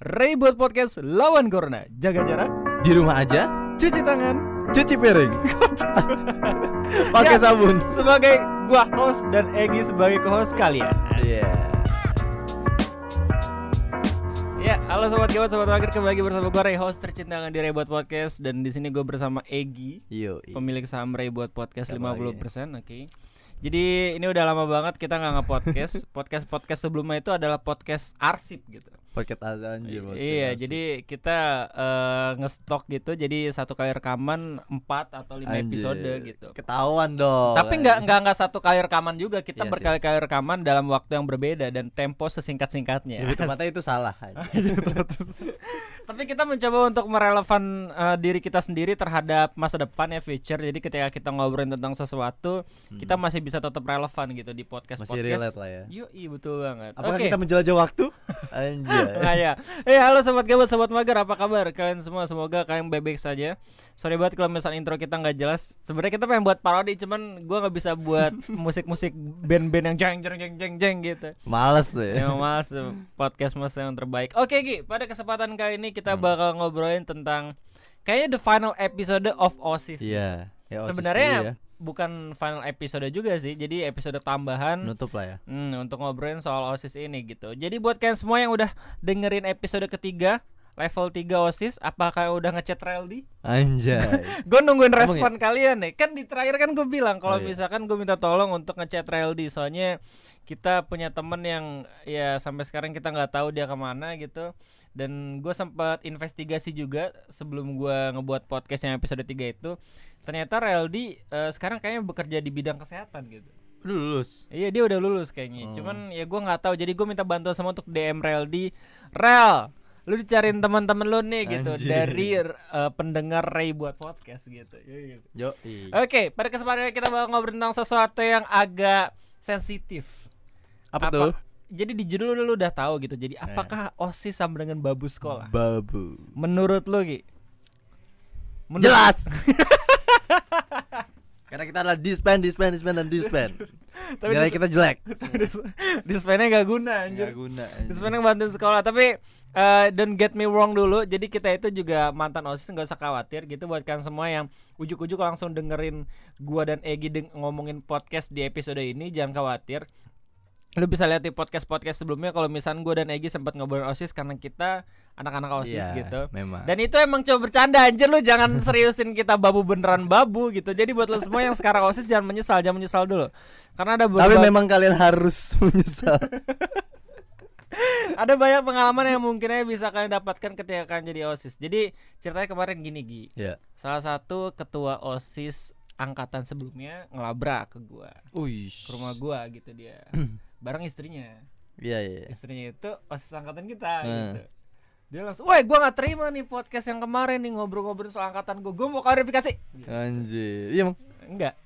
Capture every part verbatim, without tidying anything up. Ray Buat Podcast lawan Corona. Jaga jarak, di rumah aja, cuci tangan, cuci piring, pakai ya, sabun. Sebagai gua host dan Egi sebagai co-host kalian. Iya. Yeah. Ya, halo sobat gawat, sobat wakil, kembali lagi bersama gue Ray, host tercinta di Ray Buat Podcast, dan di sini gue bersama Egi, Yo, i- pemilik saham Ray Buat Podcast lima puluh persen. Oke. Okay. Jadi ini udah lama banget kita nggak nge-podcast. Podcast-podcast sebelumnya itu adalah podcast arsip gitu. Podcast anjir. Iya, arsip. Jadi kita uh, nge-stok gitu. Jadi satu kali rekaman empat atau lima anjir. Episode gitu. Ketahuan dong. Tapi nggak nggak nggak satu kali rekaman juga. Kita iya, berkali-kali rekaman dalam waktu yang berbeda dan tempo sesingkat-singkatnya. Jadi tempatnya itu salah. Tapi kita mencoba untuk merelevan uh, diri kita sendiri terhadap masa depan ya, future. Jadi ketika kita ngobrolin tentang sesuatu, hmm. kita masih bisa tetap relevan gitu di podcast podcast. Masih relate lah ya. Yoi, betul banget. Apakah okay. kita menjelajah waktu? Anjir. Nah ya. Eh hey, halo sobat gabut, sobat mager, apa kabar kalian semua? Semoga kalian baik-baik saja. Sorry banget kalau misalnya intro kita enggak jelas. Sebenarnya kita pengen buat parodi, cuman gua enggak bisa buat musik-musik band-band yang jeng jeng jeng jeng jeng gitu. Males tuh. Ya males podcast mas yang terbaik. Oke, okay, Gi, pada kesempatan kali ini kita hmm. bakal ngobrolin tentang kayaknya the final episode of OSIS. Iya. Yeah. Yeah, sebenarnya ya. Bukan final episode juga sih. Jadi episode tambahan. Nutup lah ya. Hmm, untuk ngobrolin soal OSIS ini gitu. Jadi buat kalian semua yang udah dengerin episode ketiga, level tiga OSIS, apakah udah ngechat Reldi? Anjay. Gue nungguin respon ya? Kalian nih. Kan di terakhir kan gue bilang kalau oh, iya. misalkan gue minta tolong untuk ngechat Reldi, soalnya kita punya temen yang ya sampai sekarang kita nggak tahu dia kemana gitu. Dan gue sempat investigasi juga sebelum gue ngebuat podcast yang episode tiga itu. Ternyata Reldi uh, sekarang kayaknya bekerja di bidang kesehatan gitu. Udah lulus. Iya, dia udah lulus kayaknya. Hmm. Cuman ya gue nggak tahu. Jadi gue minta bantuan sama untuk D M Reldi. Rel, lu dicariin teman-teman lu nih gitu. Anjir. Dari uh, pendengar Ray Buat Podcast gitu. Yo. Oke, okay, pada kesempatan kita bakal ngobrol tentang sesuatu yang agak sensitif. Apa, Apa tuh? Jadi di judul lu udah tahu gitu. Jadi apakah OSIS sama dengan babu sekolah? Babu. Menurut lu, Ki? Menurut... Jelas. Karena kita adalah dispen, dispen, dispen, dan dispen. Tapi nilai kita jelek. Dispennya gak guna anjir. Gak guna anjir. Dispennya bantuin sekolah. Tapi uh, don't get me wrong dulu. Jadi kita itu juga mantan OSIS, gak usah khawatir gitu. Buat kalian semua yang ujuk-ujuk langsung dengerin gua dan Egi deng- ngomongin podcast di episode ini, jangan khawatir. Lu bisa lihat di podcast-podcast sebelumnya kalau misalnya gue dan Egi sempat ngobrolin OSIS karena kita anak-anak OSIS yeah, gitu. Memang. Dan itu emang coba bercanda anjir, lu jangan seriusin kita babu beneran babu gitu. Jadi buat lu semua yang sekarang OSIS jangan menyesal, jangan menyesal dulu. Karena ada beberapa... Tapi memang kalian harus menyesal. Ada banyak pengalaman yang mungkin aja bisa kalian dapatkan ketika kalian jadi OSIS. Jadi ceritanya kemarin gini, Gi. Yeah. Salah satu ketua OSIS angkatan sebelumnya ngelabrak ke gue. Uish. Ke rumah gue gitu dia. Bareng istrinya. Iya, yeah, iya. Yeah. Istrinya itu OSIS angkatan kita hmm. gitu. Dia langsung, "Woi, gua enggak terima nih podcast yang kemarin nih ngobrol-ngobrol soal angkatan gua. Gua mau klarifikasi." Gitu. Anjir. Iya, Mang. Enggak.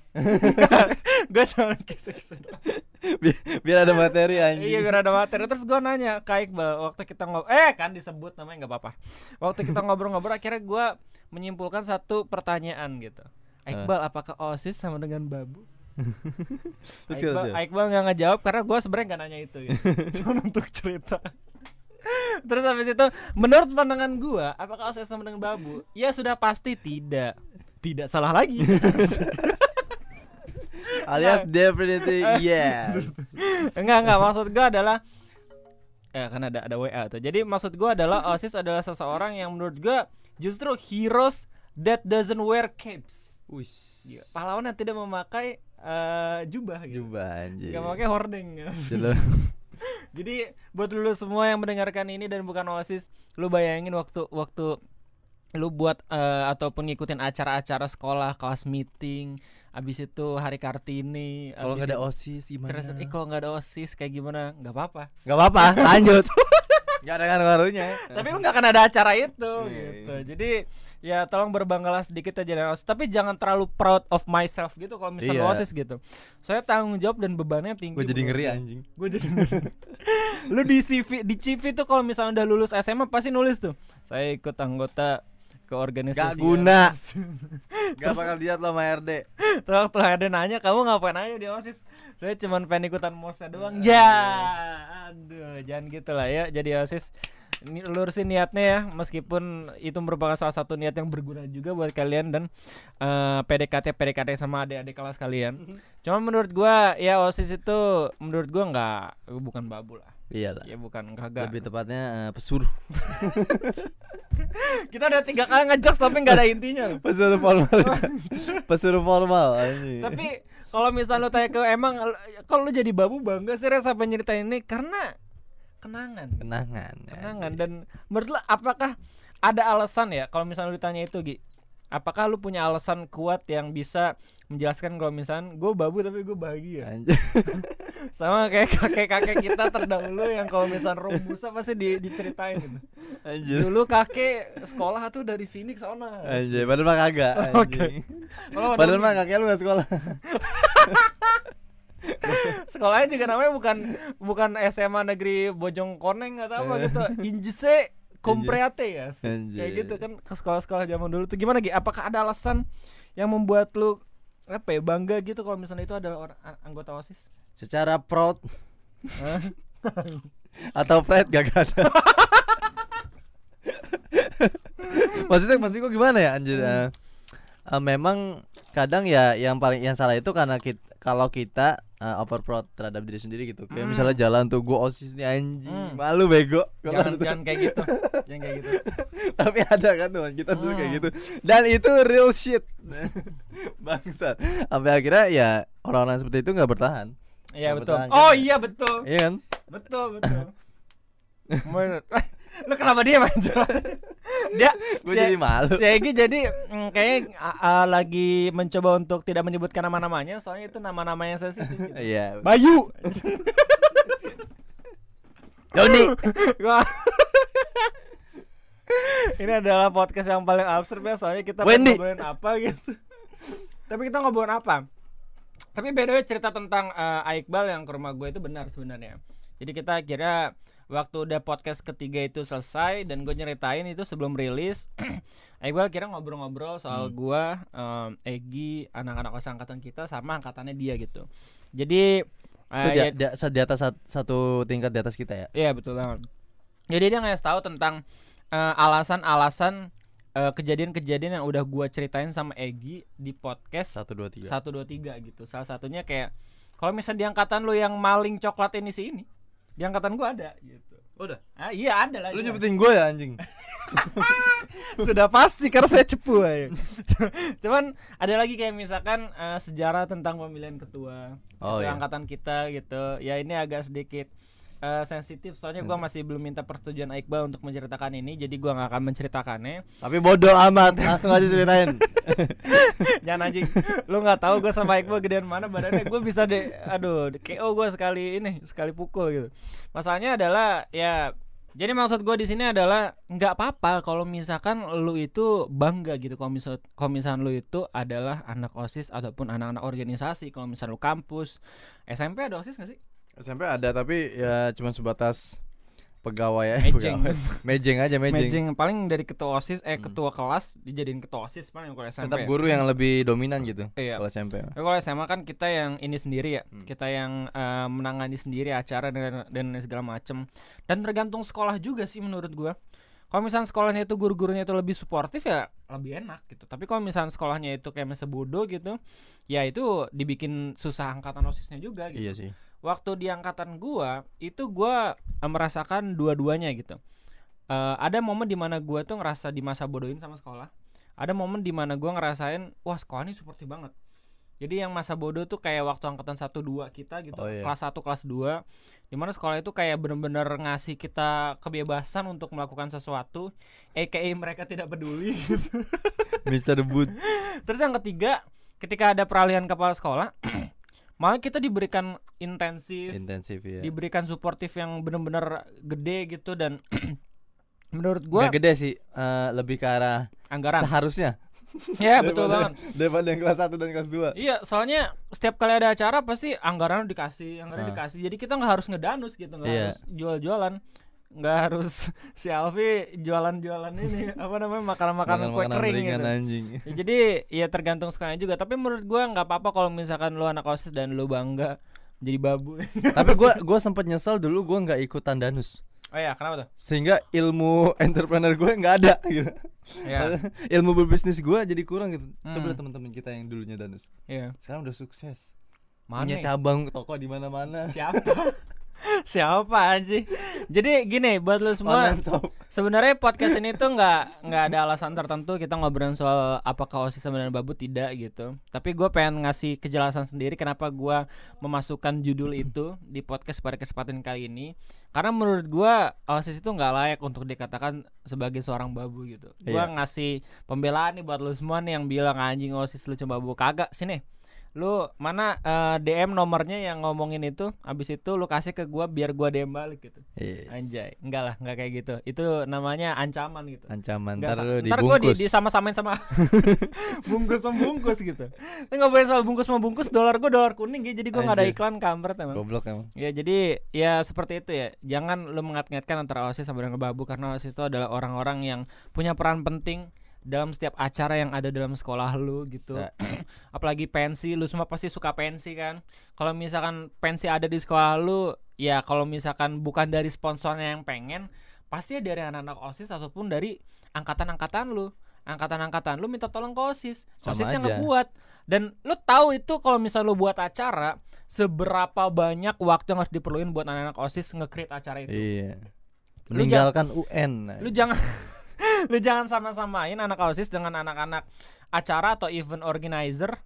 Gua cuma kisah-kisah. Bi- biar ada materi anjir. Iya, biar ada materi. Terus gua nanya ke Iqbal waktu kita ngobrol, eh kan disebut namanya enggak apa-apa. Waktu kita ngobrol-ngobrol akhirnya gua menyimpulkan satu pertanyaan gitu. Iqbal, uh. apakah OSIS sama dengan babu? Iqbal, Iqbal gak ngejawab karena gue sebenarnya gak nanya itu gitu. Cuma untuk cerita. Terus habis itu menurut pandangan gue, apakah OSIS sama dengan babu? Ya sudah pasti tidak. Tidak salah lagi. Alias definitely yes. Enggak, enggak, maksud gue adalah eh, kan ada, ada W A tuh. Jadi maksud gue adalah OSIS adalah seseorang yang menurut gue justru heroes that doesn't wear capes. Uish. Ya, pahlawan yang tidak memakai Uh, jubah gitu. Jubah anjir. Gak pakai hordeng. Jadi buat lu semua yang mendengarkan ini dan bukan OSIS, lu bayangin waktu waktu lu buat uh, ataupun ngikutin acara-acara sekolah, kelas meeting, abis itu hari Kartini. Kalau nggak ada OSIS gimana? Eh, kalau nggak ada OSIS kayak gimana? Gak apa-apa. Gak apa-apa. Lanjut. Gak ada ngaruhnya. Tapi lu gak akan ada acara itu gitu. Jadi ya tolong berbanggalah sedikit aja dengan OSIS. Tapi jangan terlalu proud of myself gitu kalau misalnya yeah. OSIS gitu. Soalnya tanggung jawab dan bebannya tinggi. Gue jadi ngeri anjing. Gue jadi ngeri. Lu di C V, di C V tuh kalau misalnya udah lulus S M A pasti nulis tuh, saya ikut anggota ke organisasi. Gak guna. Gak terus, bakal lihat lo sama R D. Terus waktu R D nanya, kamu ngapain aja di OSIS? Saya cuma pengen ikutan mosnya doang. Ya. Aduh, jangan gitu lah ya. Jadi OSIS lurusin niatnya ya, meskipun itu merupakan salah satu niat yang berguna juga buat kalian dan uh, P D K T P D K T sama adik-adik kelas kalian. Cuma menurut gua ya OSIS itu menurut gua enggak, bukan babu lah. Iya lah. Ya bukan, kagak. Lebih tepatnya uh, pesuruh. Kita udah tiga kali ngejokes tapi enggak ada intinya. Pesuruh formal. Pesuruh formal. Tapi kalau misalnya lu tanya ke emang kalau lu jadi babu bangga sih Res apa nyeritain ini karena kenangan kenangan kenangan ya. Dan menurut lo apakah ada alasan ya kalau misalnya lu ditanya itu Gi, apakah lu punya alasan kuat yang bisa menjelaskan kalau misalnya gue babu tapi gue bahagia? Sama kayak kakek-kakek kita terdahulu yang kalau misalnya Romusha pasti di, diceritain gitu. Anjir. Dulu kakek sekolah tuh dari sini ke sana. Anjir, padahal mah kagak. Anjing. Padahal mah kakek lu gak sekolah. Sekolahnya juga namanya bukan bukan S M A negeri Bojongkoneng atau apa gitu. Injese Kompreate ya. Kayak gitu kan ke sekolah-sekolah zaman dulu tuh gimana Gi? Apakah ada alasan yang membuat lu apa ya, bangga gitu kalau misalnya itu adalah orang anggota OSIS? Secara proud atau pride gak ada. Maksudnya maksud gua gimana ya anjir? Hmm. Uh, memang kadang ya yang paling yang salah itu karena kita, kalau kita uh, overproud terhadap diri sendiri gitu. Kayak mm. misalnya jalan tuh gua OSIS nih anjing, mm. malu bego. Jangan, jangan kayak gitu. Jangan kayak gitu. Tapi ada kan teman kita mm. tuh kayak gitu. Dan itu real shit. Bangsat. Sampai akhirnya ya orang-orang seperti itu enggak bertahan. Iya betul. Bertahan, oh kan? Iya betul. Iya kan? Betul, betul. Lu kenapa dia manjol? Dia gue si, jadi malu. Si Egi jadi mm, kayaknya uh, lagi mencoba untuk tidak menyebutkan nama-namanya soalnya itu nama-namanya saya sih. Iya. Bayu. Doni. Ini adalah podcast yang paling absurd ya soalnya kita ngobrolin apa gitu. Tapi kita ngobrolin apa? Tapi beda cerita tentang uh, Iqbal yang ke rumah gue itu benar sebenarnya. Jadi kita kira waktu udah podcast ketiga itu selesai dan gue nyeritain itu sebelum rilis, eh gue kira ngobrol-ngobrol soal hmm. gue, um, Egi, anak-anak kos angkatan kita sama angkatannya dia gitu. Jadi uh, di, ya, di, di atas satu tingkat di atas kita ya. Iya betul banget. Jadi dia ngasih tahu tentang uh, alasan-alasan uh, kejadian-kejadian yang udah gue ceritain sama Egi di podcast satu dua tiga gitu. Salah satunya kayak kalau misalnya di angkatan lu yang maling coklat ini sih ini. Di angkatan gue ada gitu. Udah? Ah, iya ada lah. Lu nyebutin gue ya anjing? Sudah pasti karena saya cepu ya. Cuman ada lagi kayak misalkan uh, sejarah tentang pemilihan ketua oh, iya. angkatan kita gitu. Ya ini agak sedikit uh, sensitif soalnya gue masih belum minta persetujuan Iqbal untuk menceritakan ini. Jadi gue gak akan menceritakannya. Tapi bodoh amat. Langsung aja ceritain. Jangan anjing. Lu gak tahu gue sama Iqbal gedean mana badannya. Gue bisa deh, aduh de K O gue sekali ini, sekali pukul gitu. Masalahnya adalah ya, jadi maksud gue di sini adalah gak apa-apa kalau misalkan lu itu bangga gitu. Kalau misal, kalau misalkan lu itu adalah anak OSIS ataupun anak-anak organisasi. Kalau misalkan lu kampus S M P ada OSIS gak sih? S M P ada tapi ya cuma sebatas pegawai ya, mejeng, pegawai. mejeng aja mejeng. mejeng. Paling dari ketua OSIS, eh ketua hmm. kelas dijadiin ketua OSIS paling kalau S M P. Tetap guru yang lebih dominan gitu. Iya. Kalau S M P. Ya, kalau S M A kan kita yang ini sendiri ya, hmm. kita yang uh, menangani sendiri acara dan, dan segala macem. Dan tergantung sekolah juga sih menurut gua. Kalau misalnya sekolahnya itu guru-gurunya itu lebih suportif ya lebih enak gitu. Tapi kalau misalnya sekolahnya itu kayak sebodoh gitu, ya itu dibikin susah angkatan OSISnya juga gitu. Iya sih. Waktu di angkatan gua itu gua merasakan dua-duanya gitu. Uh, ada momen di mana gua tuh ngerasa di masa bodohin sama sekolah. Ada momen di mana gua ngerasain wah sekolah ini suportif banget. Jadi yang masa bodoh tuh kayak waktu angkatan satu dua kita gitu, oh, iya. kelas satu kelas dua. Dimana sekolah itu kayak benar-benar ngasih kita kebebasan untuk melakukan sesuatu, aka mereka tidak peduli gitu. Mister But. Terus yang ketiga, ketika ada peralihan kepala sekolah, malah kita diberikan intensif, intensif ya. Diberikan suportif yang benar-benar gede gitu dan menurut gua nggak gede sih, uh, lebih ke arah anggaran seharusnya. Ya betul banget. Daripada yang kelas satu dan kelas dua. Iya, soalnya setiap kali ada acara pasti anggaran dikasih, anggaran uh. dikasih. Jadi kita nggak harus ngedanus gitu, nggak yeah. harus jual-jualan, nggak harus si Alfi jualan-jualan ini apa namanya makanan-makanan kue kering gitu. Ya, jadi ya tergantung sekolahnya juga. Tapi menurut gue nggak apa-apa kalau misalkan lo anak OSIS dan lo bangga jadi babu. Tapi gue gue sempet nyesel dulu gue nggak ikutan danus. Oh ya, kenapa tuh? Sehingga ilmu entrepreneur gue nggak ada gitu. Yeah. Ilmu berbisnis gue jadi kurang gitu. Hmm. Coba lah teman-teman kita yang dulunya Danus. Iya. Yeah. Sekarang udah sukses. Mana? Punya cabang toko di mana-mana. Siapa? Siapa aja. Jadi gini, buat lo semua, sebenarnya podcast ini tuh nggak nggak ada alasan tertentu kita ngobrolin soal apakah OSIS sebenarnya babu tidak gitu. Tapi gue pengen ngasih kejelasan sendiri kenapa gue memasukkan judul itu di podcast pada kesempatan kali ini. Karena menurut gue OSIS itu nggak layak untuk dikatakan sebagai seorang babu gitu. Gue yeah. ngasih pembelaan nih buat lo semua nih yang bilang anjing OSIS lu cuma babu, kagak. Sini lu mana uh, D M nomornya yang ngomongin itu, abis itu lu kasih ke gua biar gua D M balik gitu. Yes. Anjay, enggak lah, enggak kayak gitu. Itu namanya ancaman gitu. Ancaman. Ntar lu dibungkus. Ntar gua di, di sama-samain sama bungkus membungkus gitu. Enggak boleh soal bungkus membungkus, dolar gua dolar kuning gitu. Jadi gua enggak ada iklan kampret emang. Goblok emang. Ya jadi ya seperti itu ya. Jangan lu mengat-ngatkan antara OSIS sama dengan babu, karena OSIS itu adalah orang-orang yang punya peran penting dalam setiap acara yang ada dalam sekolah lu gitu. Apalagi pensi, lu semua pasti suka pensi kan. Kalau misalkan pensi ada di sekolah lu, ya kalau misalkan bukan dari sponsornya yang pengen, pasti dari anak-anak OSIS ataupun dari angkatan-angkatan lu. Angkatan-angkatan lu minta tolong ke OSIS, OSIS yang ngebuat. Dan lu tahu itu kalau misalnya lu buat acara, seberapa banyak waktu yang harus diperluin buat anak-anak OSIS nge-create acara itu. Iya. Meninggalkan lu jangan, U N. Lu jangan lu jangan sama-samain anak OSIS dengan anak-anak acara atau event organizer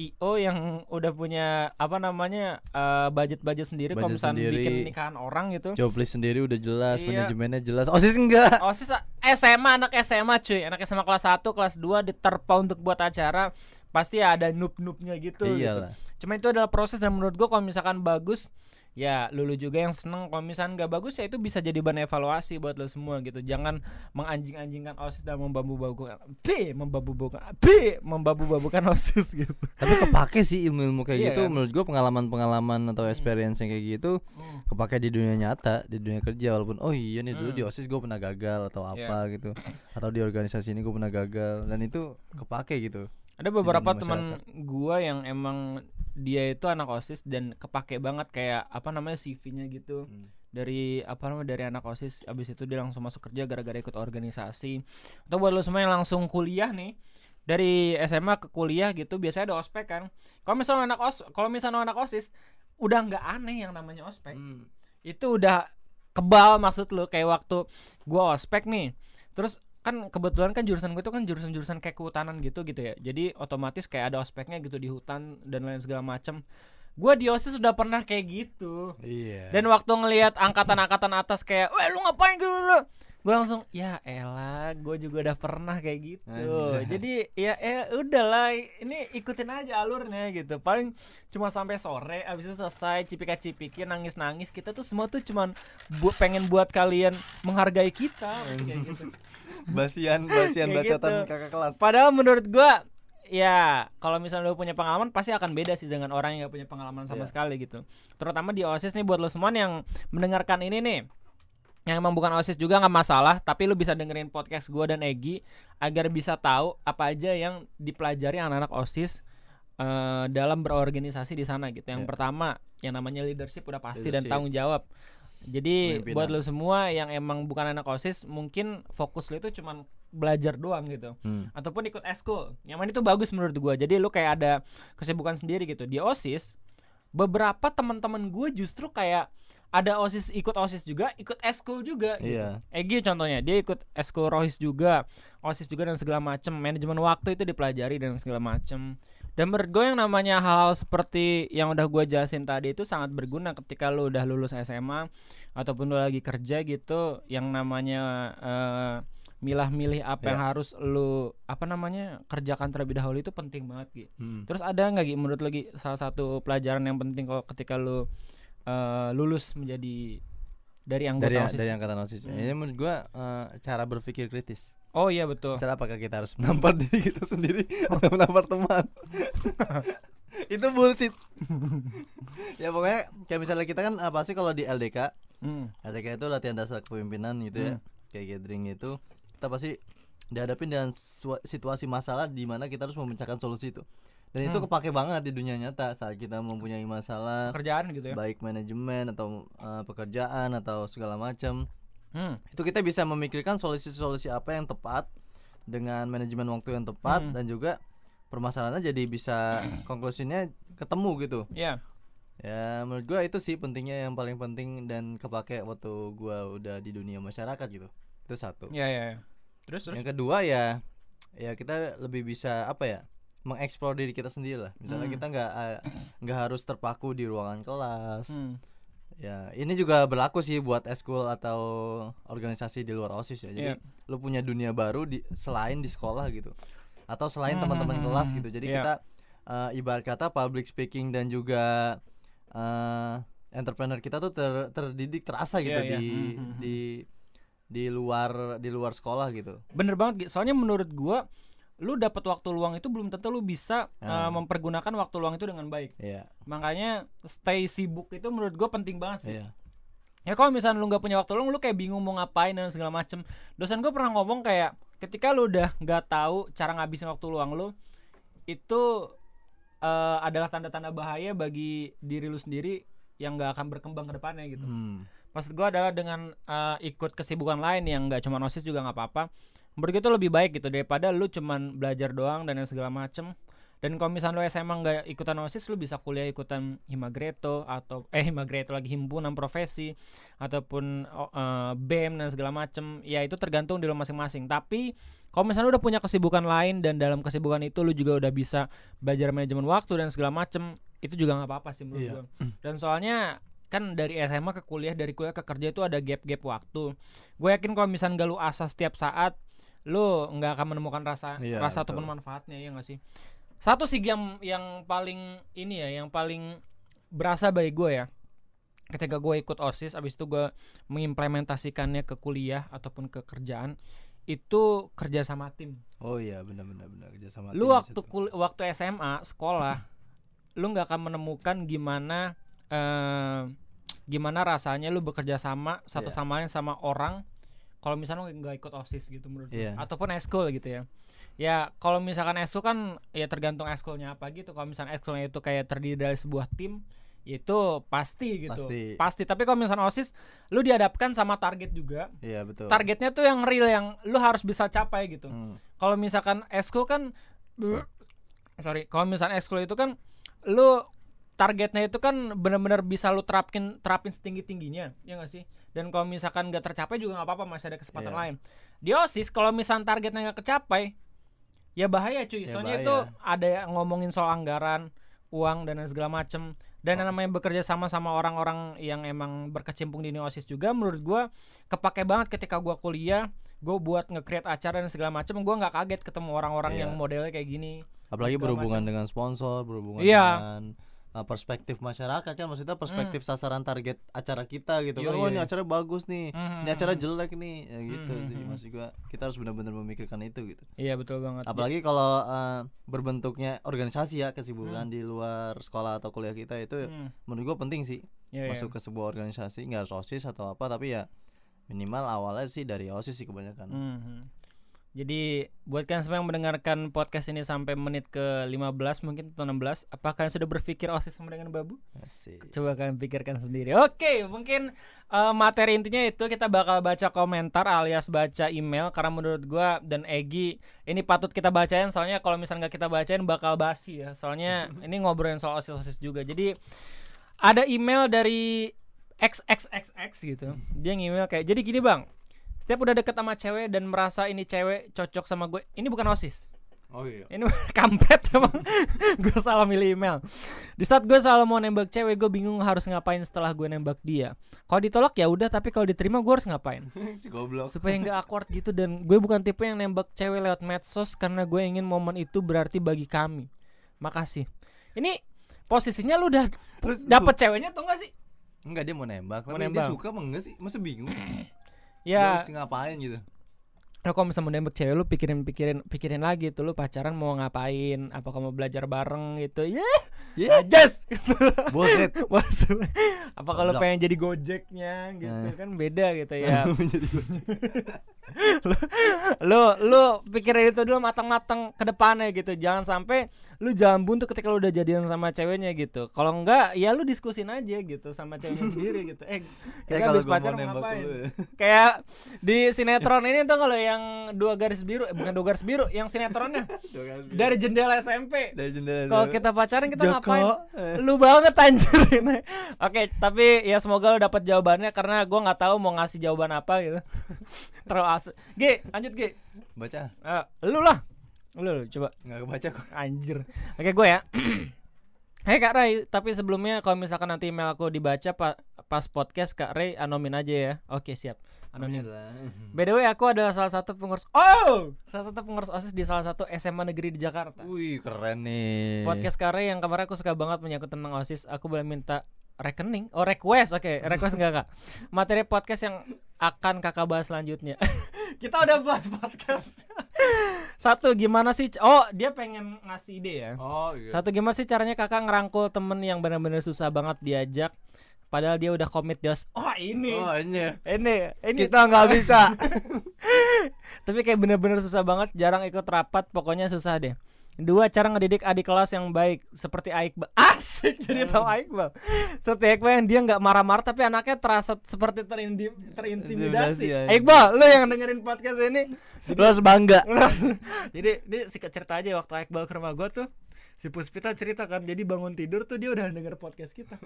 I O yang udah punya apa namanya uh, budget-budget sendiri, kalau misalnya bikin nikahan orang gitu. Joblis sendiri udah jelas, iya. Manajemennya jelas. OSIS enggak. OSIS S M A, anak S M A cuy, anak S M A kelas satu, kelas dua diterpa untuk buat acara, pasti ada noob-noobnya gitu. Iyalah. Gitu. Cuma itu adalah proses, dan menurut gua kalau misalkan bagus ya lulu juga yang seneng, kalau misalkan gak bagus ya itu bisa jadi bahan evaluasi buat lo semua gitu. Jangan menganjing-anjingkan OSIS dan membabu-babukan B, membabu-babukan B, membabu-babukan OSIS gitu. Tapi kepake sih ilmu-ilmu kayak iya, gitu kan? Menurut gue pengalaman-pengalaman atau experience yang kayak gitu hmm. kepake di dunia nyata, di dunia kerja. Walaupun oh iya nih dulu hmm. di OSIS gue pernah gagal atau apa yeah. gitu, atau di organisasi ini gue pernah gagal, dan itu kepake gitu. Ada beberapa teman gue yang emang dia itu anak OSIS dan kepake banget kayak apa namanya C V-nya gitu. Hmm. Dari apa namanya dari anak OSIS, abis itu dia langsung masuk kerja gara-gara ikut organisasi. Atau buat lo semua yang langsung kuliah nih, dari S M A ke kuliah gitu, biasanya ada ospek kan. Kalau misalnya anak OSIS, kalau misalnya anak OSIS udah nggak aneh yang namanya ospek. Hmm. Itu udah kebal maksud lo, kayak waktu gue ospek nih. Terus kan kebetulan kan jurusan gue itu kan jurusan-jurusan kayak kehutanan gitu gitu ya. Jadi otomatis kayak ada ospeknya gitu di hutan dan lain segala macem. Gue di OSIS sudah pernah kayak gitu. Iya. Dan waktu ngelihat angkatan-angkatan atas kayak, "Weh, lu ngapain gitu lu?" Gue langsung, "Ya elah, gue juga udah pernah kayak gitu." Anjay. Jadi ya eh udahlah, ini ikutin aja alurnya gitu. Paling cuma sampai sore, abis itu selesai cipika-cipiki, nangis-nangis. Kita tuh semua tuh cuman bu- pengen buat kalian menghargai kita gitu. Basian, basian bacaan gitu. Kakak kelas. Padahal menurut gue ya kalau misalnya lo punya pengalaman pasti akan beda sih dengan orang yang gak punya pengalaman sama yeah. sekali gitu. Terutama di OSIS nih buat lo semua yang mendengarkan ini nih, yang emang bukan OSIS juga nggak masalah, tapi lu bisa dengerin podcast gue dan Egi agar bisa tahu apa aja yang dipelajari anak-anak OSIS uh, dalam berorganisasi di sana gitu. Yang yeah. pertama, yang namanya leadership udah pasti leadership. Dan tanggung jawab. Jadi pemimpinan. Buat lu semua yang emang bukan anak OSIS, mungkin fokus lu itu cuman belajar doang gitu, hmm. ataupun ikut eskul. Yang mana itu bagus menurut gue. Jadi lu kayak ada kesibukan sendiri gitu. Di OSIS, beberapa teman-teman gue justru kayak ada OSIS, ikut OSIS juga, ikut eskul juga gitu. Yeah. Egi contohnya, dia ikut eskul rohis juga, OSIS juga dan segala macem. Manajemen waktu itu dipelajari dan segala macem. Dan menurut gue yang namanya hal-hal seperti yang udah gue jelasin tadi itu sangat berguna ketika lu udah lulus S M A ataupun lu lagi kerja gitu. Yang namanya uh, milah-milih apa yeah. yang harus lu apa namanya kerjakan terlebih dahulu itu penting banget gitu. Hmm. Terus ada nggak gitu menurut lu Gi, salah satu pelajaran yang penting kalau ketika lu Uh, lulus menjadi dari anggota dari, OSIS dari angkatan OSIS. Hmm. Ini menurut gue uh, cara berpikir kritis. Oh iya betul. Misalnya apakah kita harus menampar diri kita sendiri oh. atau menampar teman? Itu bullshit. Ya pokoknya kayak misalnya kita kan apa sih kalau di L D K, hmm. L D K itu latihan dasar kepemimpinan gitu hmm. ya, kayak gathering itu kita pasti dihadapin dengan situasi masalah di mana kita harus memecahkan solusi itu. Dan hmm. itu kepake banget di dunia nyata saat kita mempunyai masalah pekerjaan gitu ya, baik manajemen atau uh, pekerjaan atau segala macam. hmm. itu kita bisa memikirkan solusi-solusi apa yang tepat dengan manajemen waktu yang tepat, hmm. dan juga permasalahannya jadi bisa konklusinya ketemu gitu. Iya. Yeah. Ya menurut gue itu sih pentingnya, yang paling penting dan kepake waktu gue udah di dunia masyarakat gitu. Itu satu. Iya yeah, iya. Yeah, yeah. Terus terus. Yang kedua ya, ya kita lebih bisa apa ya? Mengeksplor diri kita sendiri lah. Misalnya hmm. kita nggak nggak harus terpaku di ruangan kelas. Hmm. Ya, ini juga berlaku sih buat eskul atau organisasi di luar OSIS ya. Jadi yeah. lu punya dunia baru di, selain di sekolah gitu. Atau selain hmm. teman-teman kelas gitu. Jadi yeah. kita uh, ibarat kata public speaking dan juga uh, entrepreneur kita tuh ter, terdidik terasa gitu yeah, yeah. di mm-hmm. di di luar di luar sekolah gitu. Bener banget. Soalnya menurut gua lu dapat waktu luang itu belum tentu lu bisa hmm. uh, mempergunakan waktu luang itu dengan baik. Yeah. Makanya stay sibuk itu menurut gue penting banget sih. Yeah. Ya kalau misalnya lu nggak punya waktu luang, lu kayak bingung mau ngapain dan segala macem. Dosen gue pernah ngomong kayak ketika lu udah nggak tahu cara ngabisin waktu luang lu, itu uh, adalah tanda-tanda bahaya bagi diri lu sendiri yang nggak akan berkembang ke depannya gitu. Hmm. Maksud gue adalah dengan uh, ikut kesibukan lain yang nggak cuma OSIS juga nggak apa-apa. Menurut gue itu lebih baik gitu daripada lu cuman belajar doang dan yang segala macem. Dan kalau misalnya lu S M A gak ikutan OSIS, lu bisa kuliah ikutan Himagreto atau eh Himagreto lagi himpunan profesi ataupun uh, B E M dan segala macem. Ya itu tergantung di lu masing-masing. Tapi kalau misalnya lu udah punya kesibukan lain dan dalam kesibukan itu lu juga udah bisa belajar manajemen waktu dan segala macem, itu juga nggak apa-apa sih menurut iya. gue. Dan soalnya kan dari S M A ke kuliah, dari kuliah ke kerja itu ada gap-gap waktu. Gue yakin kalau misalnya gak lu asah setiap saat, lu nggak akan menemukan rasa ya, rasa betul. Ataupun manfaatnya, ya nggak sih? Satu sih yang yang paling ini ya, yang paling berasa bagi gue ya, ketika gue ikut OSIS, abis itu gue mengimplementasikannya ke kuliah ataupun ke kerjaan, itu kerja sama tim. Oh iya, benar-benar benar kerja sama tim. Lu waktu kul- waktu S M A sekolah, lu nggak akan menemukan gimana eh, gimana rasanya lu bekerja sama satu yeah. sama lain sama orang. Kalau misalnya nggak ikut OSIS gitu menurut yeah. gue, ataupun eskul gitu ya. Ya kalau misalkan eskul kan ya tergantung eskulnya apa gitu. Kalau misalnya eskulnya itu kayak terdiri dari sebuah tim, itu pasti gitu. Pasti. Pasti. Tapi kalau misalnya OSIS, lu dihadapkan sama target juga. Iya yeah, betul. Targetnya tuh yang real, yang lu harus bisa capai gitu. Hmm. Kalau misalkan eskul kan, uh, sorry, kalau misalnya eskul itu kan, lu targetnya itu kan benar-benar bisa lu terapin terapin setinggi-tingginya, ya nggak sih? Dan kalau misalkan nggak tercapai juga nggak apa-apa, masih ada kesempatan yeah. lain. Di OSIS kalau misalkan targetnya nggak kecapai, ya bahaya cuy. Yeah, soalnya bahaya. Itu ada ngomongin soal anggaran, uang dan segala macem. Dan oh. yang namanya bekerja sama sama orang-orang yang emang berkecimpung di OSIS juga, menurut gue kepake banget ketika gue kuliah, gue buat nge-create acara dan segala macem. Gue nggak kaget ketemu orang-orang yeah. yang modelnya kayak gini. Apalagi berhubungan macem. dengan sponsor, berhubungan yeah. dengan perspektif masyarakat kan, maksudnya perspektif mm. sasaran target acara kita gitu. Yo, kan, oh iya. ini acara bagus nih, mm. ini acara jelek nih, ya, gitu. Mm. Jadi maksud gua kita harus benar-benar memikirkan itu gitu. Iya betul banget. Apalagi gitu. Kalau uh, berbentuknya organisasi ya, kesibukan mm. di luar sekolah atau kuliah kita itu, mm. menurut gua penting sih yeah, masuk yeah. ke sebuah organisasi, nggak harus OSIS atau apa, tapi ya minimal awalnya sih dari OSIS sih kebanyakan. Mm-hmm. Jadi buat kalian semua yang mendengarkan podcast ini sampai menit ke lima belas mungkin atau enam belas, apa kalian sudah berpikir OSIS sama dengan Babu? Asik. Coba kalian pikirkan sendiri. Oke, mungkin uh, materi intinya itu kita bakal baca komentar alias baca email, karena menurut gua dan Egi ini patut kita bacain, soalnya kalau misalnya nggak kita bacain bakal basi ya. Soalnya ini ngobrolin soal OSIS-OSIS juga. Jadi ada email dari X X X X gitu. Dia nge-email kayak, "Jadi gini, Bang. Setiap udah deket sama cewek dan merasa ini cewek cocok sama gue." Ini bukan OSIS. Oh iya. Ini kampret emang. Gue salah milih email. "Di saat gue selalu mau nembak cewek, gue bingung harus ngapain setelah gue nembak dia. Kalau ditolak ya udah, tapi kalau diterima gue harus ngapain? Supaya nggak awkward gitu, dan gue bukan tipe yang nembak cewek lewat medsos karena gue ingin momen itu berarti bagi kami. Makasih." Ini posisinya lu udah dapet ceweknya atau enggak sih? Enggak, dia mau nembak. Mau tapi nembak. Dia suka apa enggak sih? Masa bingung? Ya, lu harus ngapain gitu. Lu kalau misalnya nembak cewek, lu pikirin-pikirin pikirin lagi tuh, lu pacaran mau ngapain, apa kamu belajar bareng gitu. Ya. Yeah. Yes. Buset. Buset. Apa kalau pengen jadi Gojeknya gitu, nah. kan beda gitu ya. Jadi Gojek. Lu lu pikirin itu dulu matang-matang ke depannya gitu. Jangan sampai lu jalan buntu ketika lu udah jadian sama ceweknya gitu. Kalau enggak ya lu diskusin aja gitu sama ceweknya sendiri gitu. Eh, kita habis pacaran ngapain? Ya. Kayak di sinetron ini tuh kalau yang dua garis biru, eh, bukan dua garis biru, yang sinetronnya. Dari jendela S M P. Dari jendela. Kalau kita pacaran kita Joko. Ngapain? Lu banget anjir ini. Oke, tapi ya semoga lu dapat jawabannya karena gua enggak tahu mau ngasih jawaban apa gitu. Terlalu asik. G, lanjut G. Baca. Uh, lu lah. Lu, lu coba. Enggak kebaca kok. Anjir. Oke, gue ya. Hei Kak Ray, tapi sebelumnya kalau misalkan nanti email aku dibaca pa- pas podcast Kak Ray anonim aja ya. Oke, siap. Anonim. By the way, aku adalah salah satu pengurus Oh, salah satu pengurus OSIS di salah satu S M A negeri di Jakarta. Wih, keren nih. Podcast Kak Ray yang kemarin aku suka banget menyangkut tentang OSIS. Aku boleh minta rekening? Oh, request. Oke, okay, request enggak, Kak? Materi podcast yang akan Kakak bahas selanjutnya. Kita udah buat podcast. Satu, gimana sih? Oh, dia pengen ngasih ide ya. Oh, iya. Satu, gimana sih caranya kakak ngerangkul temen yang benar-benar susah banget diajak, padahal dia udah komit dos. Oh ini. Oh ini. Ini. Ini. Kita nggak bisa. Tapi kayak benar-benar susah banget, jarang ikut rapat, pokoknya susah deh. Dua, cara ngedidik adik kelas yang baik seperti Iqbal. Asik, jadi oh. Tahu Iqbal. Seperti Iqbal yang dia enggak marah-marah tapi anaknya terasa seperti terindim, terintimidasi. Ya, Iqbal, lu yang dengerin podcast ini, lu harus bangga. Jadi, ini singkat cerita aja, waktu Iqbal ke rumah gua tuh si Puspita cerita kan, jadi bangun tidur tuh dia udah denger podcast kita.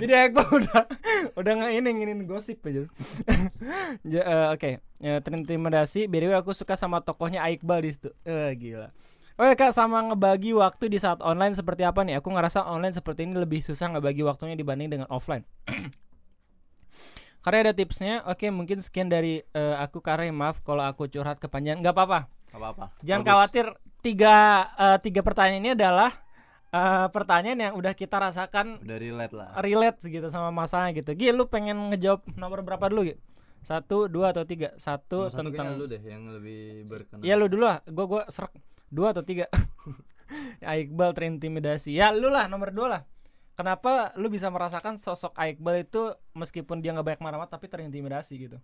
Jadi Iqbal udah udah ngeinginin gosip aja. ja, uh, Oke, okay. Terintimidasi. Btw aku suka sama tokohnya Iqbal di situ. Eh uh, gila. Oh ya Kak, sama ngebagi waktu di saat online seperti apa nih? Aku ngerasa online seperti ini lebih susah ngebagi waktunya dibanding dengan offline. Karena ada tipsnya. Oke, mungkin sekian dari uh, aku Kak Ray. Maaf kalau aku curhat kepanjangan. Gak apa-apa. Gak apa-apa. Jangan Bagus. Khawatir. Tiga uh, tiga pertanyaan ini adalah uh, pertanyaan yang udah kita rasakan. Udah relate lah. Relate gitu sama masalahnya gitu. Gih, lu pengen ngejawab nomor berapa dulu gitu? Satu, dua atau tiga? Satu, satu tentang lu deh yang lebih berkenan. Ya lu dulu lah. Gue gue serak. Dua atau tiga? Iqbal terintimidasi. Ya lu lah nomor dua lah. Kenapa lu bisa merasakan sosok Iqbal itu meskipun dia nggak banyak marah-marah tapi terintimidasi gitu?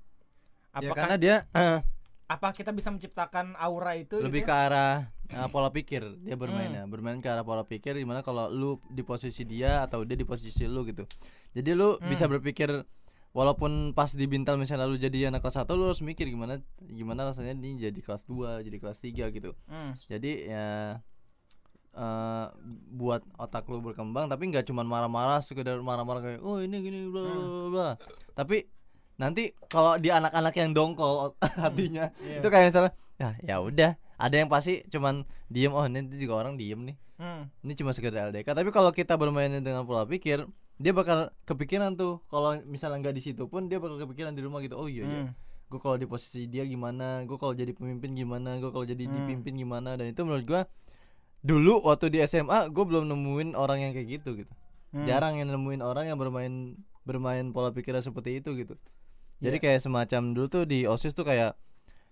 Apakah, ya karena dia. Uh, apa kita bisa menciptakan aura itu? Lebih gitu? Ke arah uh, pola pikir dia bermainnya, hmm. bermain ke arah pola pikir. Gimana kalau lu di posisi dia atau dia di posisi lu gitu? Jadi lu hmm. bisa berpikir. Walaupun pas di Bintal misalnya lu jadi anak kelas satu, lu harus mikir gimana gimana rasanya ini jadi kelas dua, jadi kelas tiga gitu. Mm. Jadi ya uh, buat otak lu berkembang tapi enggak cuma marah-marah, sekedar marah-marah kayak oh ini gini bla bla bla. Tapi nanti kalau di anak-anak yang dongkol hatinya mm. yeah. itu kayak misalnya ya ya udah, ada yang pasti cuman diem, oh ini juga orang diem nih. Mm. Ini cuma sekedar L D K. Tapi kalau kita bermainnya dengan pola pikir, dia bakal kepikiran tuh. Kalau misalnya nggak di situ pun dia bakal kepikiran di rumah gitu. Oh iya iya. Hmm. Gue kalau di posisi dia gimana? Gue kalau jadi pemimpin gimana? Gue kalau jadi hmm. dipimpin gimana? Dan itu menurut gue dulu waktu di S M A gue belum nemuin orang yang kayak gitu gitu. Hmm. Jarang yang nemuin orang yang bermain bermain pola pikirnya seperti itu gitu. Jadi yeah. kayak semacam dulu tuh di OSIS tuh kayak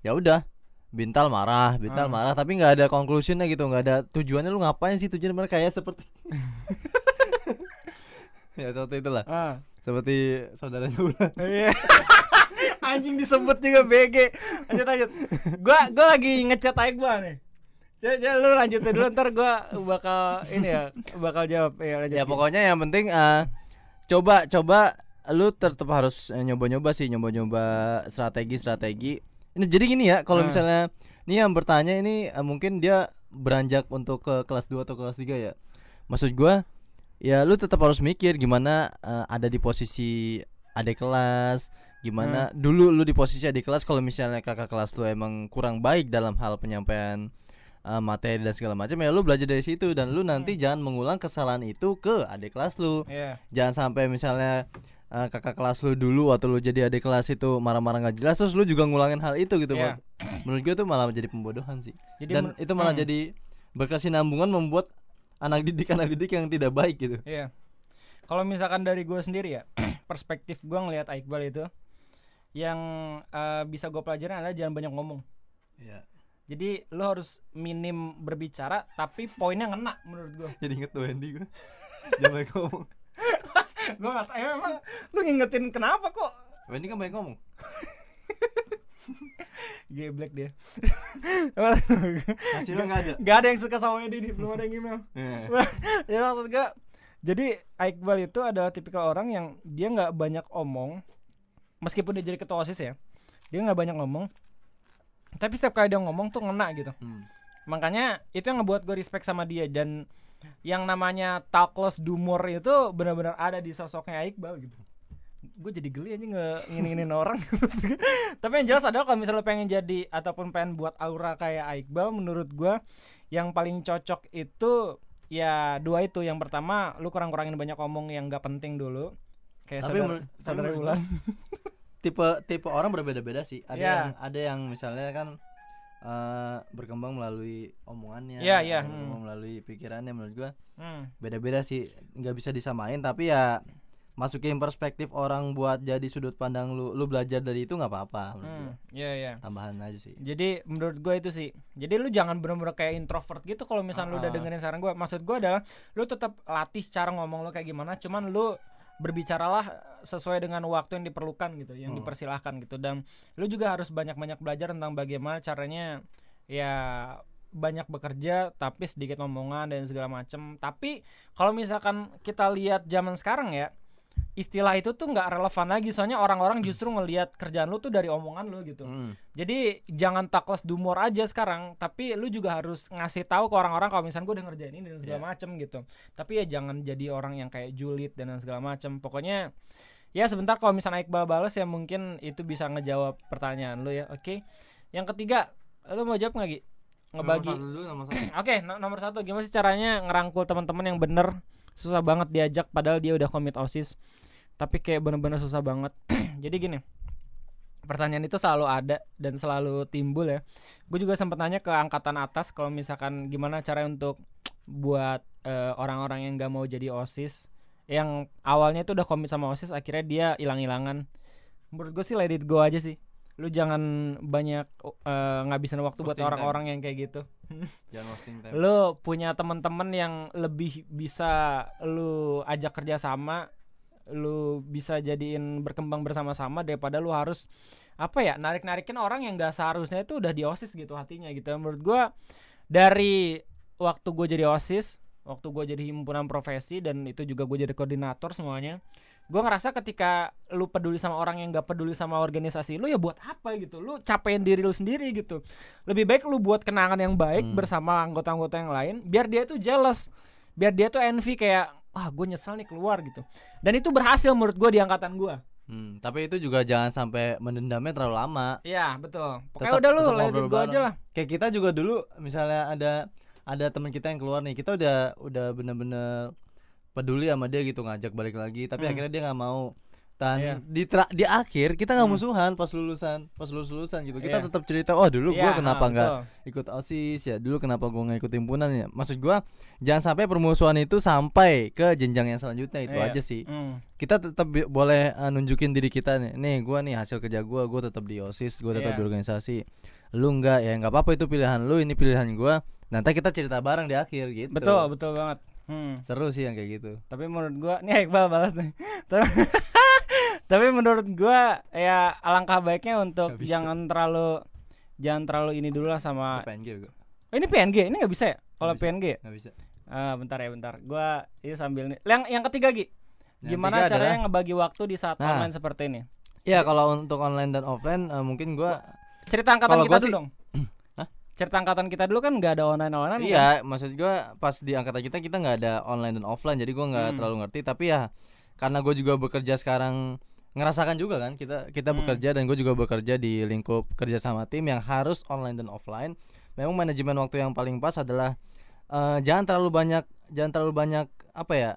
ya udah Bintal marah, Bintal hmm. marah tapi nggak ada conclusionnya gitu, nggak ada tujuannya. Lu ngapain sih tujuan mereka kayak seperti ya seperti itulah ah. Seperti saudaranya udah anjing disebut juga B G. Lanjut lanjut. Gua gua lagi ngecat aik gua nih. Jadi lu lanjutin dulu ntar gua bakal ini ya bakal jawab ya. Ya pokoknya yang penting uh, coba coba lu tetap harus nyoba-nyoba sih, nyoba-nyoba strategi-strategi. Ini jadi gini ya, kalau hmm. misalnya ini yang bertanya ini uh, mungkin dia beranjak untuk ke kelas dua atau kelas tiga ya. Maksud gua ya lu tetap harus mikir gimana uh, ada di posisi adik kelas, gimana hmm. dulu lu di posisi adik kelas kalau misalnya kakak kelas lu emang kurang baik dalam hal penyampaian uh, materi dan segala macam, ya lu belajar dari situ dan lu nanti hmm. jangan mengulang kesalahan itu ke adik kelas lu. Yeah. Jangan sampai misalnya uh, kakak kelas lu dulu atau lu jadi adik kelas itu marah-marah enggak jelas terus lu juga ngulangin hal itu gitu. Yeah. Menurut gue itu malah jadi pembodohan sih. Jadi dan men- itu malah hmm. jadi berkesinambungan membuat anak didik anak didik yang tidak baik gitu. Iya. Kalau misalkan dari gue sendiri ya, perspektif gue ngelihat Iqbal itu, yang uh, bisa gue pelajarin adalah jangan banyak ngomong. Iya. Jadi lo harus minim berbicara, tapi poinnya ngena menurut gue. Jadi inget Wendy gue, jangan banyak ngomong. Gue nggak tahu emang lo ngingetin kenapa kok? Wendy kan banyak ngomong. Geblek dia. Hasilnya nggak ada. Nggak ada yang suka sama Wendy, belum ada yang email. Ya maksud gue, jadi Iqbal itu adalah tipikal orang yang dia nggak banyak omong, meskipun dia jadi ketua OSIS ya, dia nggak banyak ngomong, tapi setiap kali dia ngomong tuh ngena gitu. Hmm. Makanya itu yang ngebuat gue respect sama dia, dan yang namanya talkless dumor itu benar-benar ada di sosoknya Iqbal gitu. Gue jadi geli aja nginginin orang. Tapi yang jelas adalah kalau misalnya lo pengen jadi ataupun pengen buat aura kayak Iqbal, menurut gue yang paling cocok itu ya dua itu. Yang pertama, lu kurang-kurangin banyak omong yang gak penting dulu, kayak tapi saudara, men- saudara men- Ulan. Tipe tipe orang berbeda-beda sih. Ada yeah. yang ada yang misalnya kan uh, berkembang melalui omongannya, yeah, yeah. berkembang hmm. melalui pikirannya. Menurut gue hmm. beda-beda sih, nggak bisa disamain. Tapi ya masukin perspektif orang buat jadi sudut pandang lu, lu belajar dari itu nggak apa-apa. hmm, Iya iya. Tambahan aja sih. Jadi menurut gue itu sih. Jadi lu jangan bener-bener kayak introvert gitu. Kalau misalnya uh-huh. lu udah dengerin saran gue, maksud gue adalah lu tetap latih cara ngomong lu kayak gimana. Cuman lu berbicaralah sesuai dengan waktu yang diperlukan gitu, yang hmm. dipersilahkan gitu. Dan lu juga harus banyak-banyak belajar tentang bagaimana caranya ya banyak bekerja tapi sedikit omongan dan segala macem. Tapi kalau misalkan kita lihat zaman sekarang ya, istilah itu tuh nggak relevan lagi, soalnya orang-orang justru ngelihat kerjaan lu tuh dari omongan lu gitu. Mm. Jadi jangan takos dumor aja sekarang, tapi lu juga harus ngasih tahu ke orang-orang kalau misalnya gue udah ngerjain ini dan segala yeah. macem gitu. Tapi ya jangan jadi orang yang kayak julid dan segala macem. Pokoknya ya sebentar kalau misalnya Iqbal balas ya mungkin itu bisa ngejawab pertanyaan lu ya. Oke. Okay. Yang ketiga, lu mau jawab nggak Gi? Ngebagi. Oke, okay, no- nomor satu gimana sih caranya ngerangkul teman-teman yang bener? Susah banget diajak padahal dia udah komit OSIS, tapi kayak bener-bener susah banget. Jadi gini, pertanyaan itu selalu ada dan selalu timbul ya. Gue juga sempat nanya ke angkatan atas kalau misalkan gimana cara untuk buat uh, orang-orang yang gak mau jadi OSIS, yang awalnya itu udah komit sama OSIS akhirnya dia hilang-hilangan. Menurut gue sih let it go aja sih. Lu jangan banyak uh, ngabisin waktu posting buat orang-orang time. Yang kayak gitu. Jangan wasting time. Lu punya teman-teman yang lebih bisa lu ajak kerja sama, lu bisa jadiin berkembang bersama-sama daripada lu harus apa ya, narik-narikin orang yang enggak seharusnya itu udah di OSIS gitu hatinya gitu. Menurut gua dari waktu gua jadi OSIS, waktu gua jadi himpunan profesi dan itu juga gua jadi koordinator semuanya, gue ngerasa ketika lu peduli sama orang yang gak peduli sama organisasi lu ya buat apa gitu. Lu capein diri lu sendiri gitu. Lebih baik lu buat kenangan yang baik hmm. bersama anggota-anggota yang lain, biar dia tuh jealous, biar dia tuh envy kayak ah gue nyesel nih keluar gitu. Dan itu berhasil menurut gue di angkatan gue. hmm, Tapi itu juga jangan sampai mendendamnya terlalu lama. Iya betul. Pokoknya tetap, udah lu lanjutin gue aja lah. Kayak kita juga dulu misalnya ada ada teman kita yang keluar nih, kita udah udah bener-bener peduli sama dia gitu, ngajak balik lagi tapi hmm. akhirnya dia nggak mau. Tan yeah. di tra- di akhir kita nggak hmm. musuhan pas lulusan pas lulus lulusan gitu kita yeah. tetap cerita, oh dulu yeah, gue kenapa nggak ikut OSIS ya, dulu kenapa gue nggak ikut himpunan ya. Maksud gue jangan sampai permusuhan itu sampai ke jenjang yang selanjutnya itu yeah. aja sih. mm. Kita tetap bi- boleh uh, nunjukin diri kita nih, nih gue nih hasil kerja gue gue tetap di OSIS, gue tetap yeah. di organisasi, lu nggak ya nggak apa-apa, itu pilihan lu, ini pilihan gue, nanti kita cerita bareng di akhir gitu. Betul betul banget. Hmm. Seru sih yang kayak gitu. Tapi menurut gue nih Iqbal balas nih. Tapi menurut gue ya alangkah baiknya untuk jangan terlalu jangan terlalu ini dulu lah sama. P N G oh, ini P N G ini nggak bisa ya? Kalau P N G nggak bisa. Uh, bentar ya bentar. Gue ini sambil nih. Yang yang ketiga Gi, gimana caranya adalah ngebagi waktu di saat nah, online seperti ini? Ya kalau untuk online dan offline uh, mungkin gue cerita angkatan kita tuh sih dong. Cerita angkatan kita dulu kan nggak ada online-online. Iya, kan? Maksud gue pas di angkatan kita kita nggak ada online dan offline, jadi gue nggak hmm. terlalu ngerti. Tapi ya karena gue juga bekerja sekarang, ngerasakan juga kan kita kita hmm. bekerja dan gue juga bekerja di lingkup kerja sama tim yang harus online dan offline. Memang manajemen waktu yang paling pas adalah uh, jangan terlalu banyak jangan terlalu banyak apa ya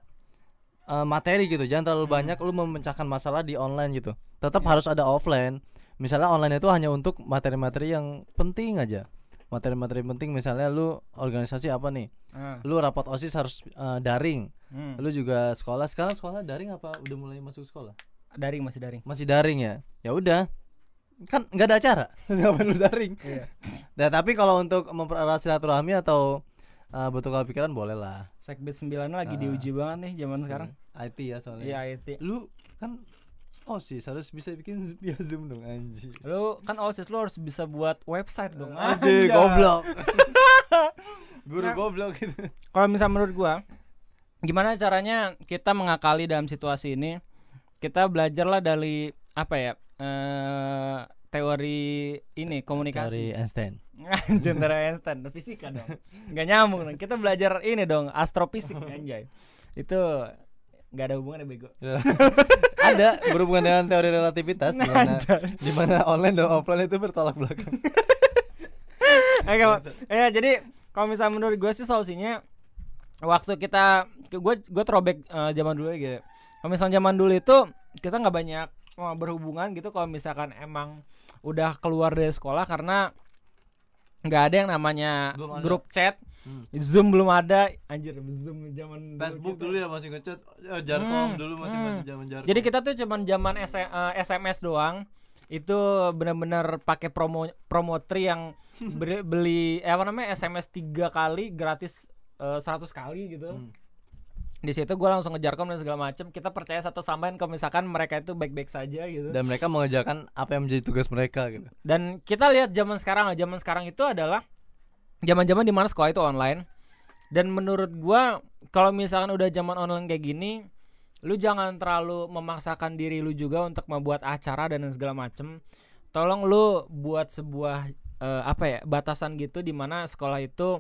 uh, materi gitu, jangan terlalu hmm. banyak lu memecahkan masalah di online gitu. Tetap ya. Harus ada offline. Misalnya online itu hanya untuk materi-materi yang penting aja. Materi-materi penting misalnya lu organisasi apa nih? Uh. Lu rapat OSIS harus uh, daring. Hmm. Lu juga sekolah. Sekarang sekolah daring apa udah mulai masuk sekolah? Daring, masih daring. Masih daring ya. Ya udah. Kan enggak ada acara. Enggak perlu daring. Iya. Nah, tapi kalau untuk mempererat silaturahmi atau uh, bertukar pikiran boleh lah. Sekbid sembilan lagi uh. diuji banget nih zaman sekarang. I T ya soalnya. Iya, I T. Lu kan OSIS harus bisa bikin via Zoom dong anjir. Lu kan OSIS lu harus bisa buat website dong anjir, anjir. Goblok. Guru nah, goblok gitu. Kalau misalnya menurut gua, gimana caranya kita mengakali dalam situasi ini? Kita belajarlah dari apa ya? Uh, teori ini komunikasi. Teori Einstein. Anjir, teori Einstein, fisika dong. Enggak nyambung dong. Kita belajar ini dong, astrofisik anjay. Itu enggak ada hubungannya bego. Ada berhubungan dengan teori relativitas di mana di mana online dan offline itu bertolak belakang. Oke, ya jadi kalau misalnya menurut gue sih solusinya waktu kita gue gue throwback uh, zaman dulu gitu. Kalau misalnya zaman dulu itu kita nggak banyak uh, berhubungan gitu kalau misalkan emang udah keluar dari sekolah karena nggak ada yang namanya grup chat. Hmm. Zoom belum ada, anjir Zoom zaman Facebook dulu, dulu ya masih ngechat, oh, Jarkom hmm. dulu masih hmm. masih zaman Jarkom. Jadi kita tuh cuman zaman S- uh, S M S doang. Itu benar-benar pakai promo promotri yang beli, beli eh, apa namanya S M S tiga kali gratis uh, seratus kali gitu. Hmm. Di situ gue langsung ngejar kom dan segala macam. Kita percaya satu sama lain kalau misalkan mereka itu baik-baik saja gitu. Dan mereka mengerjakan apa yang menjadi tugas mereka gitu. Dan kita lihat zaman sekarang, zaman sekarang itu adalah zaman-zaman di mana sekolah itu online. Dan menurut gue kalau misalkan udah zaman online kayak gini, lu jangan terlalu memaksakan diri lu juga untuk membuat acara dan segala macem. Tolong lu buat sebuah uh, apa ya batasan gitu di mana sekolah itu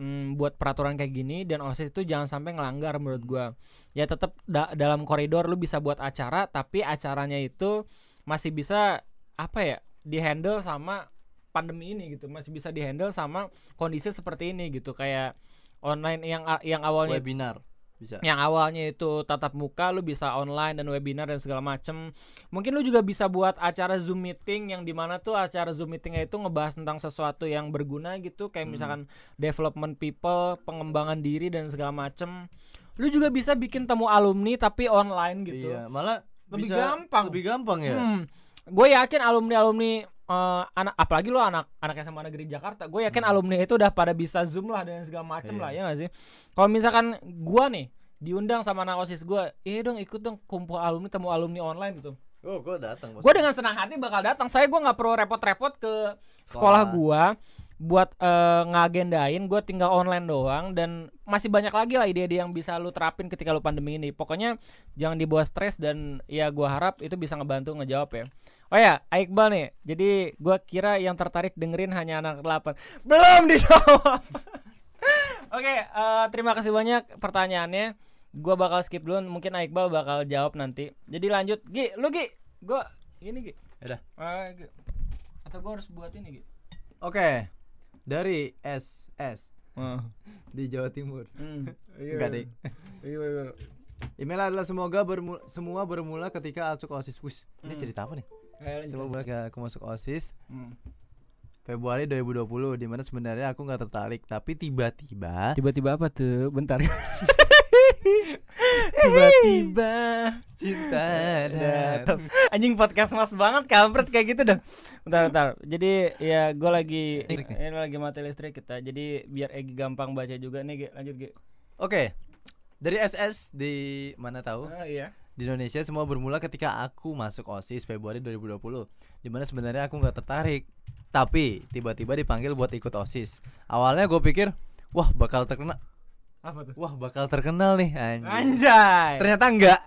mm, buat peraturan kayak gini dan OSIS itu jangan sampai ngelanggar menurut gua. Ya tetap da- dalam koridor lu bisa buat acara tapi acaranya itu masih bisa apa ya dihandle sama pandemi ini gitu, masih bisa dihandle sama kondisi seperti ini gitu kayak online yang yang awalnya webinar. Bisa. Yang awalnya itu tatap muka lu bisa online dan webinar dan segala macem. Mungkin lu juga bisa buat acara Zoom meeting yang dimana tuh acara Zoom meetingnya itu ngebahas tentang sesuatu yang berguna gitu. Kayak hmm. misalkan development people, pengembangan diri dan segala macem. Lu juga bisa bikin temu alumni tapi online gitu. Iya, malah lebih bisa gampang. Lebih gampang ya. hmm. Gue yakin alumni-alumni Uh, anak apalagi lu anak anak S M A Negeri Jakarta, gue yakin hmm. alumni itu udah pada bisa Zoom lah dan segala macem. Iya. Lah ya nggak sih? Kalau misalkan gue nih diundang sama anak OSIS gue, iya dong ikut dong kumpul alumni temu alumni online gitu. Oh gue datang. Gue dengan senang hati bakal datang. Saya gue nggak perlu repot-repot ke sekolah, sekolah gue buat uh, ngagendain. Gue tinggal online doang dan masih banyak lagi lah ide-ide yang bisa lu terapin ketika lu pandemi ini. Pokoknya jangan dibawa stres dan ya gue harap itu bisa ngebantu ngejawab ya. Oh ya, Iqbal nih. Jadi gue kira yang tertarik dengerin hanya anak delapan. Belum dijawab. Oke, okay, uh, terima kasih banyak pertanyaannya. Gue bakal skip dulu. Mungkin Iqbal bakal jawab nanti. Jadi lanjut, Gi, lu Gi, gue ini Gi. Udah. Uh, atau gue harus buat ini Gi. Oke, okay. Dari S S uh. di Jawa Timur. Hmm. Enggak deh. Iya. Email adalah semoga bermula, semua bermula ketika masuk OSIS. Wih, ini hmm. cerita apa nih? Eh, semua ketika aku masuk OSIS hmm. Februari dua ribu dua puluh, dimana sebenarnya aku gak tertarik. Tapi tiba-tiba Tiba-tiba apa tuh? Bentar. Tiba-tiba cinta datang. Anjing podcast mas banget, kampret kayak gitu dong. Bentar, bentar. Jadi ya gue lagi ini lagi mati listrik kita. Jadi biar Egi gampang baca juga nih. Lanjut Gi. Oke, okay. Dari S S di mana tahu? Oh, iya. Di Indonesia semua bermula ketika aku masuk OSIS Februari dua ribu dua puluh. Dimana sebenarnya aku nggak tertarik, tapi tiba-tiba dipanggil buat ikut OSIS. Awalnya gue pikir, wah bakal terkenal. Apa tuh? Wah bakal terkenal nih anjir. Anjay. Ternyata enggak.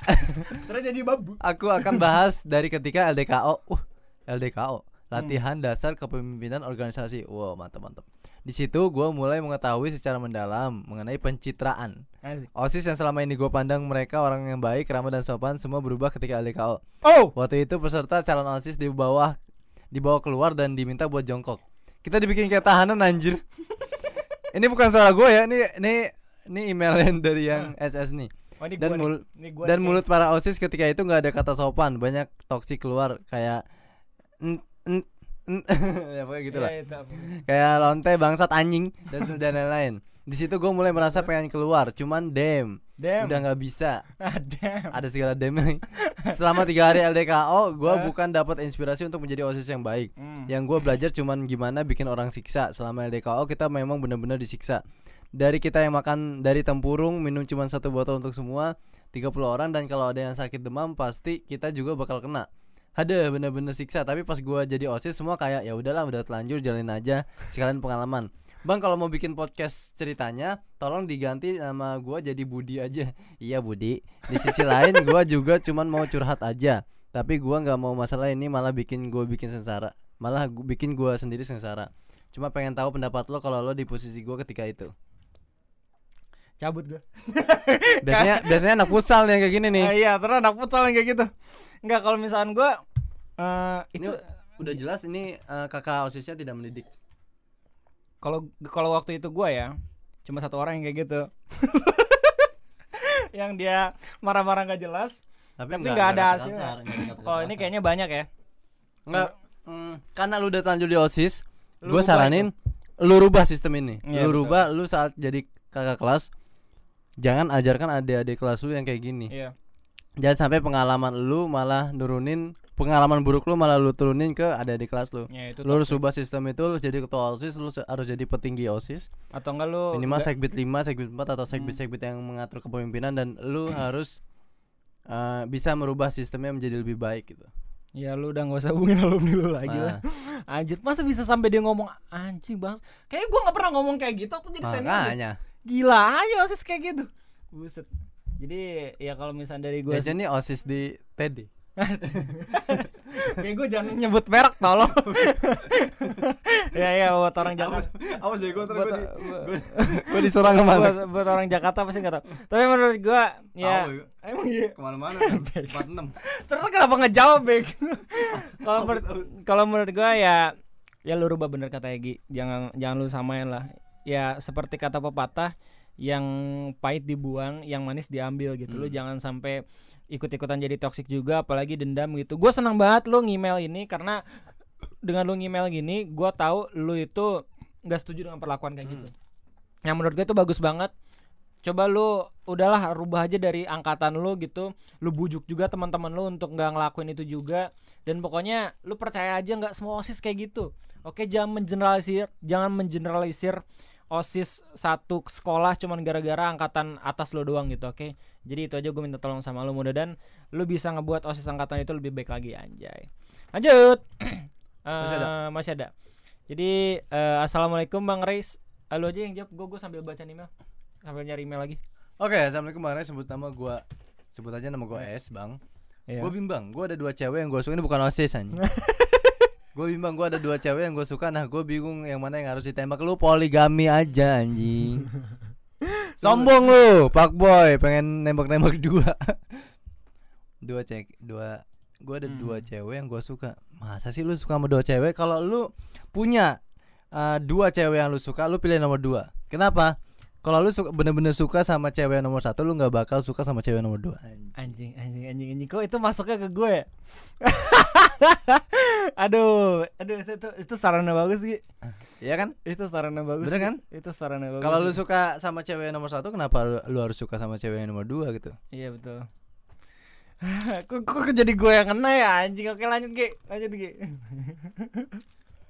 Terus jadi babu. Aku akan bahas dari ketika L D K O. Uh, L D K O. Latihan hmm. dasar kepemimpinan organisasi. Wow, mantap-mantap. Di situ gue mulai mengetahui secara mendalam mengenai pencitraan. Asik. OSIS yang selama ini gue pandang mereka orang yang baik, ramah dan sopan semua berubah ketika L D K O. Oh. Waktu itu peserta calon OSIS di bawah dibawa keluar dan diminta buat jongkok. Kita dibikin kayak tahanan anjir. Ini bukan suara gue ya, ini ini ini emailnya dari yang hmm. S S nih. Oh, ini dan mul- ini dan mulut para OSIS ketika itu nggak ada kata sopan, banyak toksik keluar kayak n- ya pokoknya gitulah. Ya, ya, kayak lonte bangsat anjing dan dan lain-lain. Di situ gue mulai merasa pengen keluar, cuman dem, dem. udah nggak bisa. Ah, ada segala dem nih. Selama tiga hari L D K O, gue ah. bukan dapat inspirasi untuk menjadi OSIS yang baik. Hmm. Yang gue belajar cuman gimana bikin orang siksa. Selama L D K O kita memang benar-benar disiksa. dari kita yang makan dari tempurung, minum cuma satu botol untuk semua tiga puluh orang, dan kalau ada yang sakit demam pasti kita juga bakal kena. Ada bener-bener siksa. Tapi pas gue jadi OSIS semua kayak ya udahlah, udah telanjur, jalanin aja, sekalian pengalaman. Bang, kalau mau bikin podcast ceritanya tolong diganti nama gue jadi Budi aja. Iya Budi. Di sisi lain gue juga cuman mau curhat aja, tapi gue gak mau masalah ini malah bikin gue bikin sengsara. Malah gua, bikin gue sendiri sengsara. Cuma pengen tahu pendapat lo kalau lo di posisi gue ketika itu. Cabut gue. Biasanya biasanya anak futsal yang kayak gini nih. Uh, iya, terus anak futsal yang kayak gitu. Enggak, kalau misalkan gue uh, itu udah jelas ini uh, kakak OSISnya tidak mendidik. Kalau kalau waktu itu gue ya, cuma satu orang yang kayak gitu. Yang dia marah-marah enggak jelas, tapi enggak ada hasilnya. Kalau ini kayaknya banyak ya. Enggak, mm, karena lu udah lanjut di OSIS, gue saranin itu. Lu rubah sistem ini. Ya, lu betul. Rubah lu saat jadi kakak kelas. Jangan ajarkan adik-adik kelas lu yang kayak gini. Iya. Jangan sampai pengalaman lu malah nurunin, pengalaman buruk lu malah lu turunin ke adik-adik kelas lu. Ya, lu harus ubah sistem itu, lu jadi ketua OSIS, lu harus jadi petinggi OSIS. Atau enggak lu minimal segbit lima, segbit empat atau segbit-segbit yang mengatur kepemimpinan, dan lu harus uh, bisa merubah sistemnya menjadi lebih baik gitu. Ya lu udah gak usah hubungin alumni lu lagi nah. lah Anjir, masa bisa sampai dia ngomong anjing bang. Kayaknya gue gak pernah ngomong kayak gitu. Aku jadi senior. Gila aja OSIS kayak gitu. Buset. Jadi ya kalau misalnya dari gue biasanya nih OSIS di T D. Kayak gue jangan nyebut merek tolong. Ya ya buat orang Jakarta. Awas deh gue terus gue diserang kemana. Buat orang Jakarta pasti nggak tahu. Tapi menurut gue ya emang iya kemana-mana. empat enam. Terus kenapa nggak jawab Bek? Kalau kalau menurut gue ya ya lu rubah bener kata Egi. Jangan jangan lu samain lah. Ya seperti kata pepatah, yang pahit dibuang, yang manis diambil gitu. Hmm. Lu jangan sampai ikut-ikutan jadi toksik juga, apalagi dendam gitu. Gue senang banget lu ngemail ini, karena dengan lu ngemail gini, gue tahu lu itu nggak setuju dengan perlakuan kayak hmm. gitu. Yang menurut gue itu bagus banget. Coba lu udahlah rubah aja dari angkatan lu gitu. Lu bujuk juga teman-teman lu untuk nggak ngelakuin itu juga. Dan pokoknya lu percaya aja nggak semua OSIS kayak gitu. Oke, jangan mengeneralisir, jangan mengeneralisir. OSIS satu sekolah cuman gara-gara angkatan atas lo doang gitu, oke? Okay? Jadi itu aja gue minta tolong sama lo, mudah-mudahan lo bisa ngebuat OSIS angkatan itu lebih baik lagi, anjay. Lanjut. Masih ada. Uh, masih ada. Jadi uh, assalamualaikum Bang Reis. Uh, lo aja yang jawab, gue gue sambil baca email, sambil nyari email lagi. Oke, okay, assalamualaikum Bang Reis. Sebut nama gue, sebut aja nama gue S, Bang. Yeah. Gue bimbang, gue ada dua cewek yang gue suka, ini bukan OSIS anjing. Gue bimbang, gue ada dua cewek yang gue suka. Nah gue bingung yang mana yang harus ditembak. Lu poligami aja anjing. Sombong lu pak boy, pengen nembak-nembak dua. Dua cek dua. Gue ada hmm. dua cewek yang gue suka. Masa sih lu suka sama dua cewek? Kalau lu punya uh, dua cewek yang lu suka, lu pilih nomor dua. Kenapa? Kalau lu suka, bener-bener suka sama cewek nomor satu, lu gak bakal suka sama cewek nomor dua. Anjing, anjing, anjing, anjing. Kok itu masuknya ke gue ya? Aduh, aduh itu, itu, itu sarana bagus sih. Iya kan? Itu sarana bagus. Bener kan? Itu sarana bagus. Kalau lu suka sama cewek nomor satu, kenapa lu, lu harus suka sama cewek nomor dua gitu? Iya betul. Kok, kok jadi gue yang kena ya anjing? Oke lanjut Ki, lanjut Ki.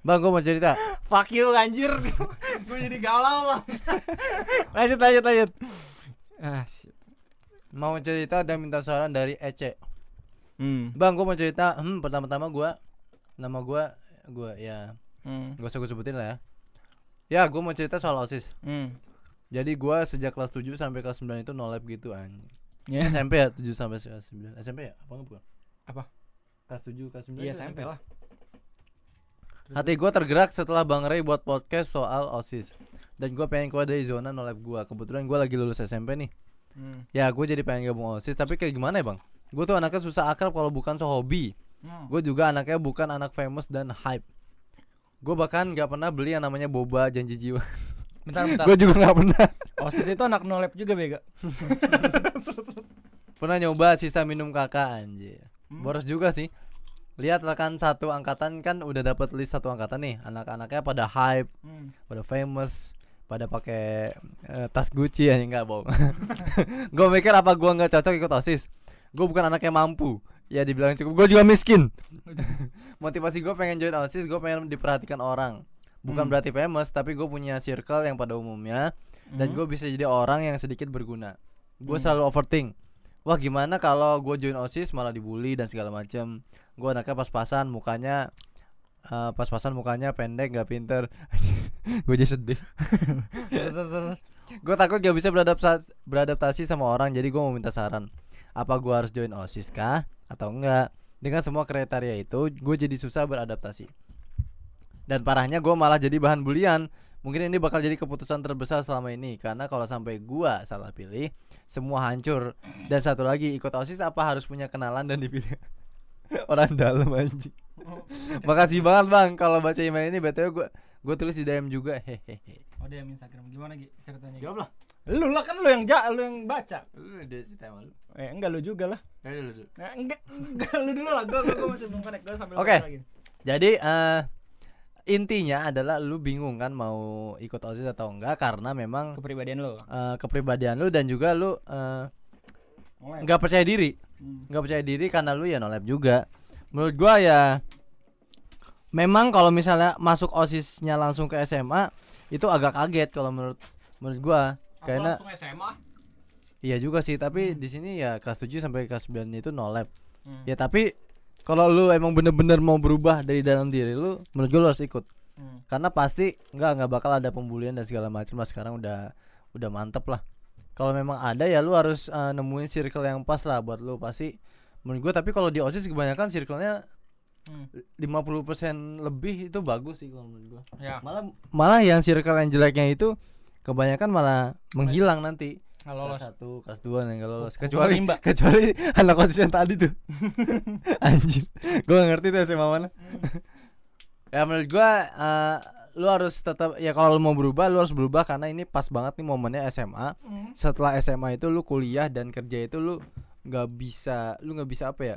Bang, gue mau cerita. Fuck you anjir. Gue jadi galau bang. Lanjut lanjut lanjut. Ah, shit. Mau cerita dan minta saran dari Ece. Hmm. Bang, gue mau cerita. Hmm, pertama-tama gue, nama gue, gue ya, hmm. gue usah gue sebutin lah ya. Ya, gue mau cerita soal OSIS. Hmm. Jadi gue sejak kelas tujuh sampai kelas sembilan itu no lab gitu anjir. Yeah. S M P ya, tujuh sampai kelas sembilan. S M P ya? Apa bukan? Apa? Kelas tujuh, kelas sembilan. Iya, S M P lah. Hati gue tergerak setelah Bang Ray buat podcast soal OSIS. Dan gue pengen keluar dari zona no lab gue. Kebetulan gue lagi lulus S M P nih. hmm. Ya gue jadi pengen gabung OSIS. Tapi kayak gimana ya bang, gue tuh anaknya susah akrab kalau bukan sehobi. hmm. Gue juga anaknya bukan anak famous dan hype. Gue bahkan gak pernah beli yang namanya boba janji jiwa. Bentar bentar. Gue juga gak pernah. OSIS itu anak no lab juga bega. Pernah nyoba sisa minum kakak anjir. hmm. Boros juga sih. Lihat rekan satu angkatan kan udah dapat list satu angkatan nih, anak-anaknya pada hype, hmm. pada famous, pada pakai uh, tas Gucci ya enggak bohong. Gue mikir apa gue nggak cocok ikut OSIS? Gue bukan anaknya mampu, ya dibilang cukup. Gue juga miskin. Motivasi gue pengen join OSIS, gue pengen diperhatikan orang. Bukan hmm. berarti famous, tapi gue punya circle yang pada umumnya hmm. dan gue bisa jadi orang yang sedikit berguna. Gue hmm. selalu overthink. Wah, gimana kalau gue join OSIS malah dibully dan segala macam. Gue anaknya pas-pasan, mukanya uh, pas-pasan mukanya pendek, nggak pinter. Gue jadi sedih. Gue takut gak bisa beradaptasi, beradaptasi sama orang. Jadi gue mau minta saran. Apa gue harus join OSIS kah atau enggak? Dengan semua kriteria itu, gue jadi susah beradaptasi. Dan parahnya gue malah jadi bahan bulian. Mungkin ini bakal jadi keputusan terbesar selama ini. Karena kalau sampai gue salah pilih, semua hancur. Dan satu lagi, ikut OSIS apa harus punya kenalan dan dipilih orang dalam anjing. Oh, makasih banget bang kalau baca email ini. B T W gue gue tulis di D M juga. Hehehe. Oh, D M Instagram gimana Gi? Ceritanya Gi? Jawab lah. Lu lah kan lu yang ja, lu yang baca. Lu dia cerita sama lu. Eh enggak lu juga lah. Ya, lu dulu. Eh, enggak enggak lu dulu lah. Gue gue masih belum connect. Gue sambil okay. lagi. Oke. Jadi uh, intinya adalah lu bingung kan mau ikut OSIS atau enggak karena memang kepribadian lu. Uh, kepribadian lu dan juga lu enggak uh, percaya diri. Enggak hmm. percaya diri karena lu ya nolep juga. Menurut gua ya memang kalau misalnya masuk OSIS-nya langsung ke S M A itu agak kaget kalau menurut menurut gua karena langsung S M A. Iya juga sih, tapi hmm. di sini ya kelas tujuh sampai kelas sembilan itu no lab. Hmm. Ya tapi kalau lu emang bener-bener mau berubah dari dalam diri lu, menurut gua lu harus ikut. Hmm. Karena pasti enggak enggak bakal ada pembulian dan segala macam. Mas sekarang udah udah mantep lah. Kalau memang ada ya lu harus uh, nemuin circle yang pas lah buat lu pasti. Menurut gue tapi kalau di OSIS kebanyakan circle-nya hmm. lima puluh persen lebih itu bagus sih kalau menurut gue. Ya. Malah malah yang circle yang jeleknya itu kebanyakan malah menghilang nanti. Kalau kelas satu, kelas dua yang enggak lolos. Kecuali Mbak, kecuali anak OSIS yang tadi tuh. Anjir. Gue enggak ngerti tuh sama mana. Hmm. Ya menurut gue uh, lu harus tetap ya kalau lu mau berubah lu harus berubah karena ini pas banget nih momennya S M A. Hmm. Setelah S M A itu lu kuliah dan kerja itu lu nggak bisa lu nggak bisa apa ya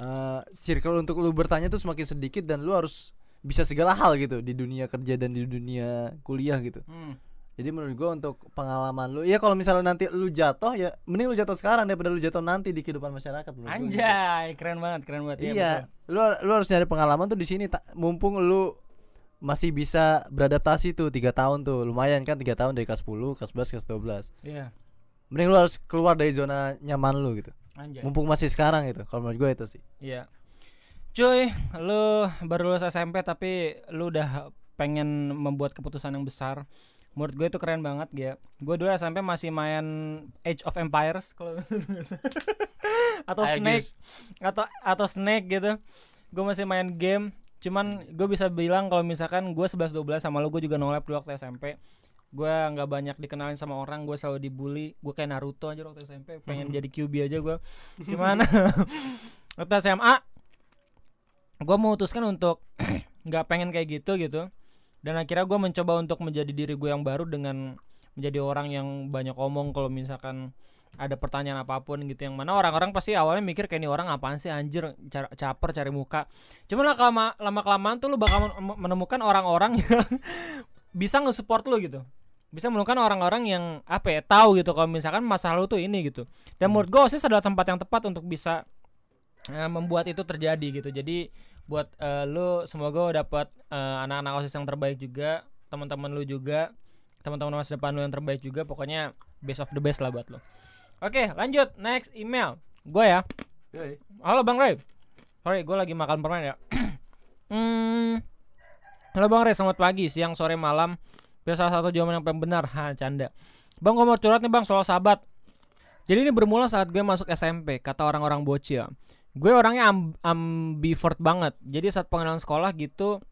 uh, circle untuk lu bertanya tuh semakin sedikit dan lu harus bisa segala hal gitu di dunia kerja dan di dunia kuliah gitu. hmm. Jadi menurut gua untuk pengalaman lu ya kalau misalnya nanti lu jatuh ya mending lu jatuh sekarang daripada lu jatuh nanti di kehidupan masyarakat. Anjay, keren banget keren banget. Iya ya, lu lu harus nyari pengalaman tuh di sini ta- mumpung lu masih bisa beradaptasi tuh tiga tahun tuh lumayan kan, tiga tahun dari kelas sepuluh, kelas sebelas, kelas dua belas. Iya. Mending lu harus keluar dari zona nyaman lu gitu. Anjay. Mumpung masih sekarang gitu. Kalau menurut gue itu sih. Iya. Cuy, lu baru lulus S M P tapi lu udah pengen membuat keputusan yang besar. Menurut gue itu keren banget ya. Gue dulu S M P masih main Age of Empires kalau atau Snake atau atau Snake gitu. Gue masih main game. Cuman gue bisa bilang kalau misalkan gue sebelas dua belas sama lu gue juga nolep dulu waktu S M P. Gue gak banyak dikenalin sama orang, gue selalu dibully. Gue kayak Naruto aja waktu S M P, pengen jadi Kyuubi aja gue. Gimana? Waktu S M A gue memutuskan untuk gak pengen kayak gitu gitu. Dan akhirnya gue mencoba untuk menjadi diri gue yang baru dengan menjadi orang yang banyak omong kalau misalkan ada pertanyaan apapun gitu, yang mana orang-orang pasti awalnya mikir kayak ini orang apaan sih anjir, car- caper cari muka. Cuman lama lama-kelamaan tuh lu bakal menemukan orang-orang yang bisa nge-support lu gitu. Bisa menemukan orang-orang yang apa ya, tahu gitu kalau misalkan masalah lu tuh ini gitu. Dan menurut gue OSIS adalah tempat yang tepat untuk bisa uh, membuat itu terjadi gitu. Jadi buat uh, lu semoga dapat uh, anak-anak OSIS yang terbaik juga, teman-teman lu juga, teman-teman masa depan lu yang terbaik juga. Pokoknya best of the best lah buat lu. Oke, lanjut next email. Gue ya. Hey. Halo Bang Ray. Sorry, gue lagi makan permen ya. hmm Halo Bang Ray, selamat pagi, siang, sore, malam. Biasa salah satu jawaban yang paling benar. Ha, canda. Bang, gue mau curhat nih Bang soal sahabat. Jadi ini bermula saat gue masuk S M P, kata orang-orang bocil. Gue orangnya amb- ambivert banget. Jadi saat pengenalan sekolah gitu,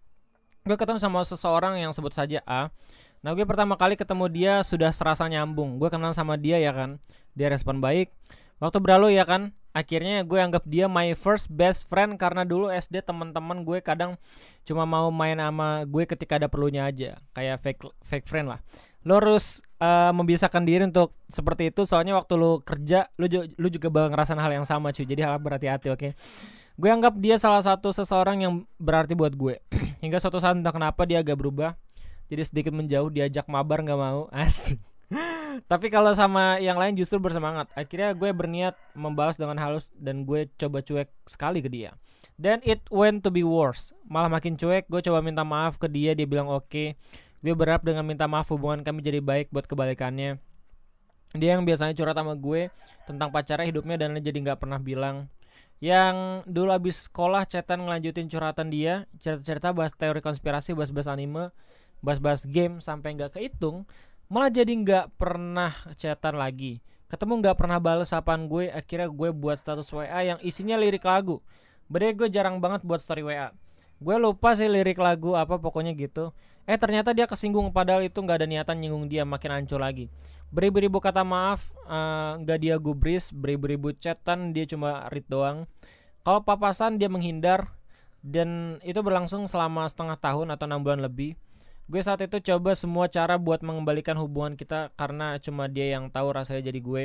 gue ketemu sama seseorang yang sebut saja A. Nah, gue pertama kali ketemu dia sudah serasa nyambung. Gue kenal sama dia ya kan. Dia respon baik. Waktu berlalu ya kan. Akhirnya gue anggap dia my first best friend karena dulu S D teman-teman gue kadang cuma mau main sama gue ketika ada perlunya aja, kayak fake fake friend lah. Lo harus uh, membiasakan diri untuk seperti itu soalnya waktu lo kerja lo lo juga bakal ngerasain hal yang sama cuy. Jadi harap berhati-hati, oke. Okay? Gue anggap dia salah satu seseorang yang berarti buat gue. Hingga suatu saat entah kenapa dia agak berubah. Jadi sedikit menjauh, diajak mabar enggak mau. Asik. Tapi kalau sama yang lain justru bersemangat. Akhirnya gue berniat membalas dengan halus dan gue coba cuek sekali ke dia. Then it went to be worse. Malah makin cuek, gue coba minta maaf ke dia, dia bilang oke. Okay. Gue berharap dengan minta maaf hubungan kami jadi baik buat kebalikannya. Dia yang biasanya curhat sama gue tentang pacarnya, hidupnya, dan jadi gak pernah bilang. Yang dulu abis sekolah chatan ngelanjutin curhatan dia, cerita-cerita bahas teori konspirasi, bahas-bahas anime, bahas-bahas game, sampai gak kehitung. Malah jadi gak pernah chatan lagi. Ketemu gak pernah bales sapaan gue. Akhirnya gue buat status W A yang isinya lirik lagu. Bedanya gue jarang banget buat story W A. Gue lupa sih lirik lagu apa, pokoknya gitu. Eh ternyata dia kesinggung, padahal itu gak ada niatan nyinggung dia. Makin hancur lagi. Beribu-ribu kata maaf, uh, gak dia gubris. Beribu-ribu chatan, dia cuma read doang. Kalau papasan dia menghindar. Dan itu berlangsung selama setengah tahun atau enam bulan lebih. Gue saat itu coba semua cara buat mengembalikan hubungan kita, karena cuma dia yang tahu rasanya jadi gue.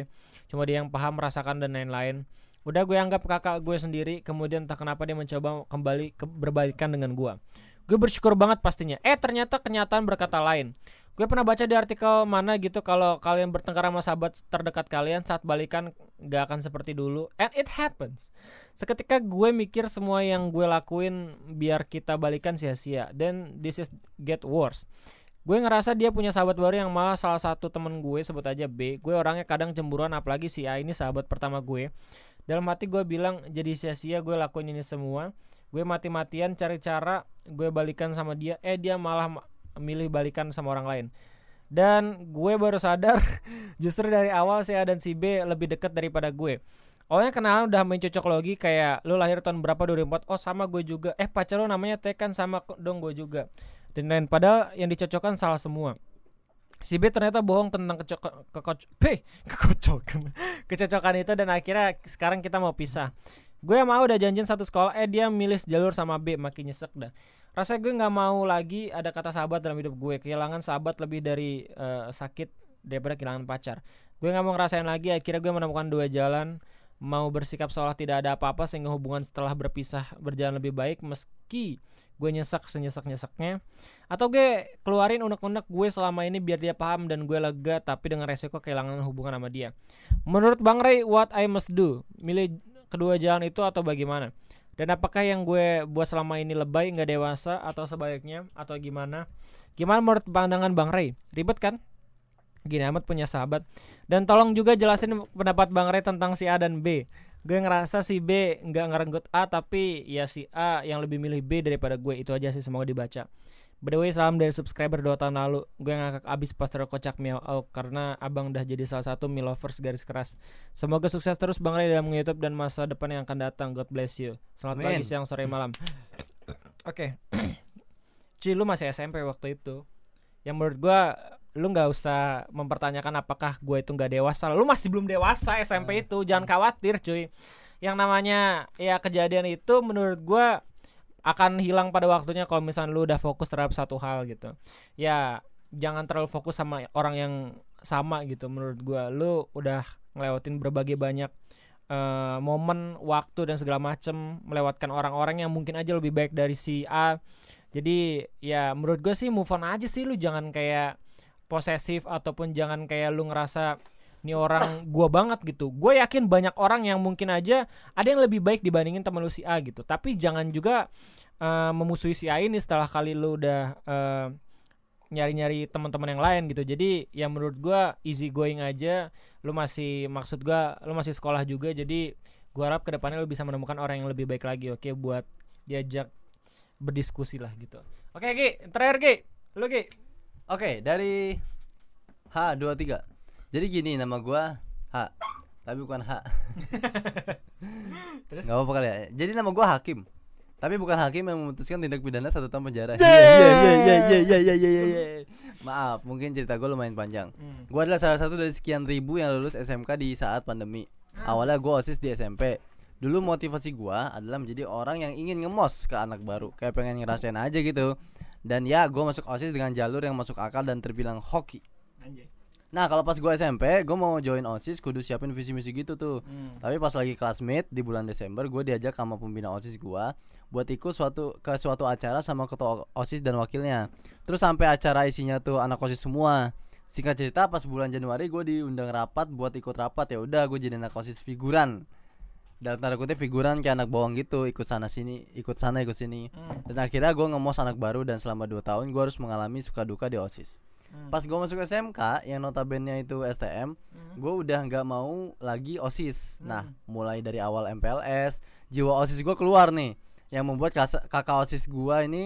Cuma dia yang paham, merasakan, dan lain-lain. Udah gue anggap kakak gue sendiri. Kemudian entah kenapa dia mencoba kembali ke- berbalikan dengan gue. Gue bersyukur banget pastinya. Eh ternyata kenyataan berkata lain. Gue pernah baca di artikel mana gitu, kalau kalian bertengkar sama sahabat terdekat kalian, saat balikan gak akan seperti dulu. And it happens. Seketika gue mikir semua yang gue lakuin biar kita balikan sia-sia. Then this is get worse. Gue ngerasa dia punya sahabat baru yang malah salah satu temen gue, sebut aja B. Gue orangnya kadang cemburuan, apalagi si A ini sahabat pertama gue. Dalam hati gue bilang, jadi sia-sia gue lakuin ini semua. Gue mati-matian cari cara gue balikan sama dia. Eh dia malah ma- milih balikan sama orang lain. Dan gue baru sadar justru dari awal si A dan si B lebih dekat daripada gue. Awalnya kenalan udah main cocok logi, kayak lu lahir tahun berapa, dua ribu empat. Oh sama gue juga. Eh pacar lu namanya Tekan, sama dong gue juga. Dan lain, padahal yang dicocokkan salah semua. Si B ternyata bohong tentang keco- keco- P, kecocokan kecocokan itu, dan akhirnya sekarang kita mau pisah. Gue mau udah janjian satu sekolah, eh dia milih jalur sama B, makin nyesek dah. Rasanya gue nggak mau lagi ada kata sahabat dalam hidup gue. Kehilangan sahabat lebih dari uh, sakit daripada kehilangan pacar. Gue nggak mau ngerasain lagi. Akhirnya gue menemukan dua jalan. Mau bersikap seolah tidak ada apa-apa sehingga hubungan setelah berpisah berjalan lebih baik, meski gue nyesek senyesek-nyeseknya. Atau gue keluarin unek-unek gue selama ini biar dia paham dan gue lega, tapi dengan resiko kehilangan hubungan sama dia. Menurut Bang Ray, what I must do? Milih kedua jalan itu atau bagaimana? Dan apakah yang gue buat selama ini lebay, gak dewasa, atau sebaliknya, atau gimana? Gimana menurut pandangan Bang Ray? Ribet kan? Gini amat punya sahabat. Dan tolong juga jelasin pendapat Bang Ray tentang si A dan B. Gue ngerasa si B gak ngerenggut A, tapi ya si A yang lebih milih B daripada gue. Itu aja sih, semoga dibaca. By the way, salam dari subscriber dua tahun lalu. Gue ngakak abis pas terlalu kocak miau au, karena abang dah jadi salah satu me lovers garis keras. Semoga sukses terus Bang Ray dalam YouTube dan masa depan yang akan datang. God bless you. Selamat pagi, siang, sore, malam. Oke okay. Ci, lu masih S M P waktu itu. Yang menurut gue, lu nggak usah mempertanyakan apakah gue itu nggak dewasa. Lu masih belum dewasa S M P itu, jangan khawatir cuy. Yang namanya ya kejadian itu menurut gue akan hilang pada waktunya kalau misalnya lu udah fokus terhadap satu hal gitu. Ya jangan terlalu fokus sama orang yang sama gitu. Menurut gue lu udah ngelewatin berbagai banyak uh, momen, waktu, dan segala macem, melewatkan orang-orang yang mungkin aja lebih baik dari si A. Jadi ya menurut gue sih move on aja sih. Lu jangan kayak posesif ataupun jangan kayak lu ngerasa nih orang gua banget gitu. Gue yakin banyak orang yang mungkin aja ada yang lebih baik dibandingin temen lu si A gitu. Tapi jangan juga uh, memusuhi si A ini setelah kali lu udah uh, nyari-nyari teman-teman yang lain gitu. Jadi ya menurut gue easy going aja. Lu masih, maksud gue lu masih sekolah juga. Jadi gue harap kedepannya lu bisa menemukan orang yang lebih baik lagi. Oke okay? Buat diajak berdiskusi lah gitu. Oke okay, Gi, terakhir Gi, lu Gi. Oke, okay, dari H dua tiga. Jadi gini, nama gue H, tapi bukan H. Terus? Gak apa-apa kali ya. Jadi nama gue Hakim, tapi bukan Hakim yang memutuskan tindak pidana satu tahun penjara. Iya iya iya iya iya iya. Maaf, mungkin cerita gue lumayan panjang. Hmm. Gue adalah salah satu dari sekian ribu yang lulus S M K di saat pandemi. Ah. Awalnya gue OSIS di S M P. Dulu motivasi gue adalah menjadi orang yang ingin ngemos ke anak baru, kayak pengen ngerasain aja gitu. Dan ya gue masuk OSIS dengan jalur yang masuk akal dan terbilang hoki. Anjay. Nah kalau pas gue S M P, gue mau join OSIS kudu siapin visi misi gitu tuh. hmm. Tapi pas lagi classmate di bulan Desember, gue diajak sama pembina OSIS gue buat ikut suatu, ke suatu acara sama ketua OSIS dan wakilnya. Terus sampai acara isinya tuh anak OSIS semua. Singkat cerita, pas bulan Januari gue diundang rapat buat ikut rapat. Ya udah, gue jadi anak OSIS figuran. Dalam tanda kutip figuran, kayak anak bawang gitu, ikut sana sini, ikut sana, ikut sini. Hmm. Dan akhirnya gue ngemos anak baru, dan selama dua tahun gue harus mengalami suka duka di OSIS. Hmm. Pas gue masuk S M K, yang notabene itu S T M, hmm. gue udah nggak mau lagi OSIS. Hmm. Nah, mulai dari awal M P L S, jiwa OSIS gue keluar nih, yang membuat kakak kaka OSIS gue ini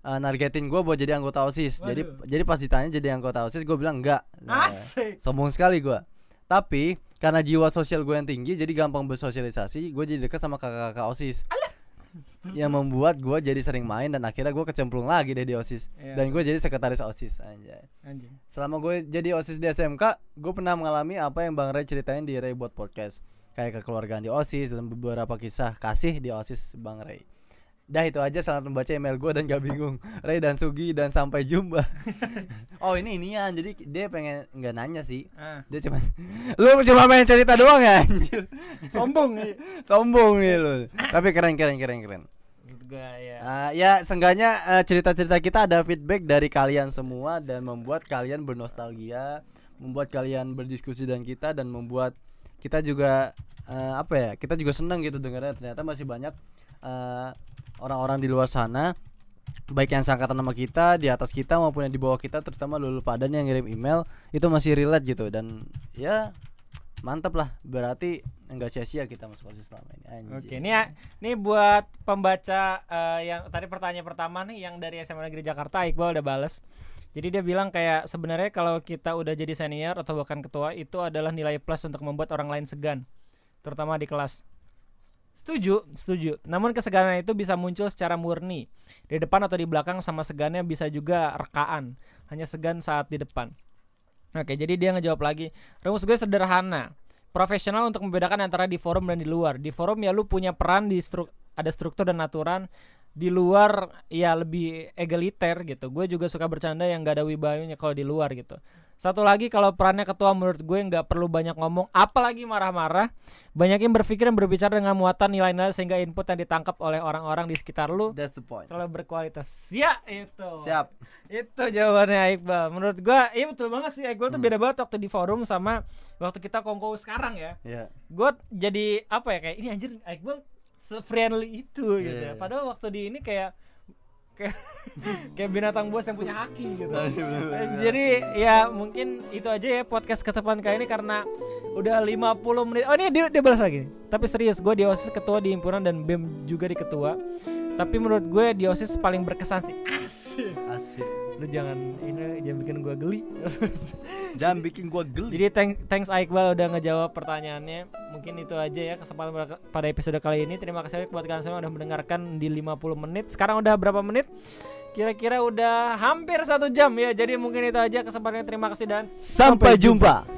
uh, nargetin gue buat jadi anggota OSIS. Waduh. Jadi jadi pas ditanya jadi anggota OSIS, gue bilang enggak. Nah, sombong sekali gue. Tapi karena jiwa sosial gue yang tinggi, jadi gampang bersosialisasi, gue jadi dekat sama kakak-kakak OSIS. Alah. Yang membuat gue jadi sering main, dan akhirnya gue kecemplung lagi deh di OSIS. Iya. Dan gue jadi sekretaris OSIS. Anjay. Anjay. Selama gue jadi OSIS di S M K, gue pernah mengalami apa yang Bang Ray ceritain di Ray Buat Podcast, kayak kekeluargaan di OSIS dan beberapa kisah kasih di OSIS Bang Ray. Dah itu aja, selamat membaca email gue dan gak bingung. Ray dan Sugi dan sampai jumpa. Oh ini inian, jadi dia pengen nggak nanya sih, uh. dia cuma lu cuma main cerita doang ya. Sombong, sombong nih lu. Tapi keren keren keren keren. Gua, ya. Uh, ya seenggaknya uh, cerita cerita kita ada feedback dari kalian semua dan membuat kalian bernostalgia, membuat kalian berdiskusi dengan kita, dan membuat kita juga uh, apa ya? Kita juga senang gitu dengarnya. Ternyata masih banyak. Uh, Orang-orang di luar sana, baik yang seangkatan sama kita, di atas kita maupun yang di bawah kita, terutama lulu padan yang ngirim email, itu masih relate gitu. Dan ya mantap lah, berarti enggak sia-sia kita masuk OSIS selama ini. Anjir. Oke, ini ya, ini buat pembaca uh, yang tadi pertanyaan pertama nih, yang dari S M A Negeri Jakarta, Iqbal udah balas. Jadi dia bilang kayak sebenarnya kalau kita udah jadi senior atau bahkan ketua, itu adalah nilai plus untuk membuat orang lain segan, terutama di kelas. Setuju, setuju. Namun keseganan itu bisa muncul secara murni di depan atau di belakang, sama segannya bisa juga rekaan, hanya segan saat di depan. Oke, jadi dia ngejawab lagi. Rumus gue sederhana, profesional untuk membedakan antara di forum dan di luar. Di forum ya lu punya peran, di stru- ada struktur dan aturan. Di luar ya lebih egaliter gitu. Gue juga suka bercanda yang gak ada wibayanya kalau di luar gitu. Satu lagi, kalau perannya ketua menurut gue gak perlu banyak ngomong, apalagi marah-marah. Banyakin berpikir dan berbicara dengan muatan nilai-nilai, sehingga input yang ditangkap oleh orang-orang di sekitar lu selalu berkualitas. Ya itu. Siap. Itu jawabannya Iqbal. Menurut gue iya betul banget sih. Iqbal hmm. tuh beda banget waktu di forum sama waktu kita kongko sekarang ya. yeah. Gue jadi apa ya, kayak ini anjir Iqbal se-friendly itu yeah. gitu ya. Padahal waktu di ini kayak kayak, kayak binatang buas yang punya kaki gitu. Jadi ya mungkin itu aja ya podcast ketepan kali ini, karena udah lima puluh menit. Oh ini dia, dia balas lagi. Tapi serius, gue di OSIS ketua di himpunan dan B E M juga di ketua. Tapi menurut gue di OSIS paling berkesan sih. Asik. Asik. Lu jangan ini, jangan bikin gue geli. Jangan bikin gue geli. Jadi thanks, thanks Iqbal udah ngejawab pertanyaannya. Mungkin itu aja ya kesempatan pada episode kali ini. Terima kasih buat kalian semua udah mendengarkan di lima puluh menit. Sekarang udah berapa menit? Kira-kira udah hampir satu jam ya. Jadi mungkin itu aja kesempatannya. Terima kasih dan sampai, sampai jumpa. jumpa.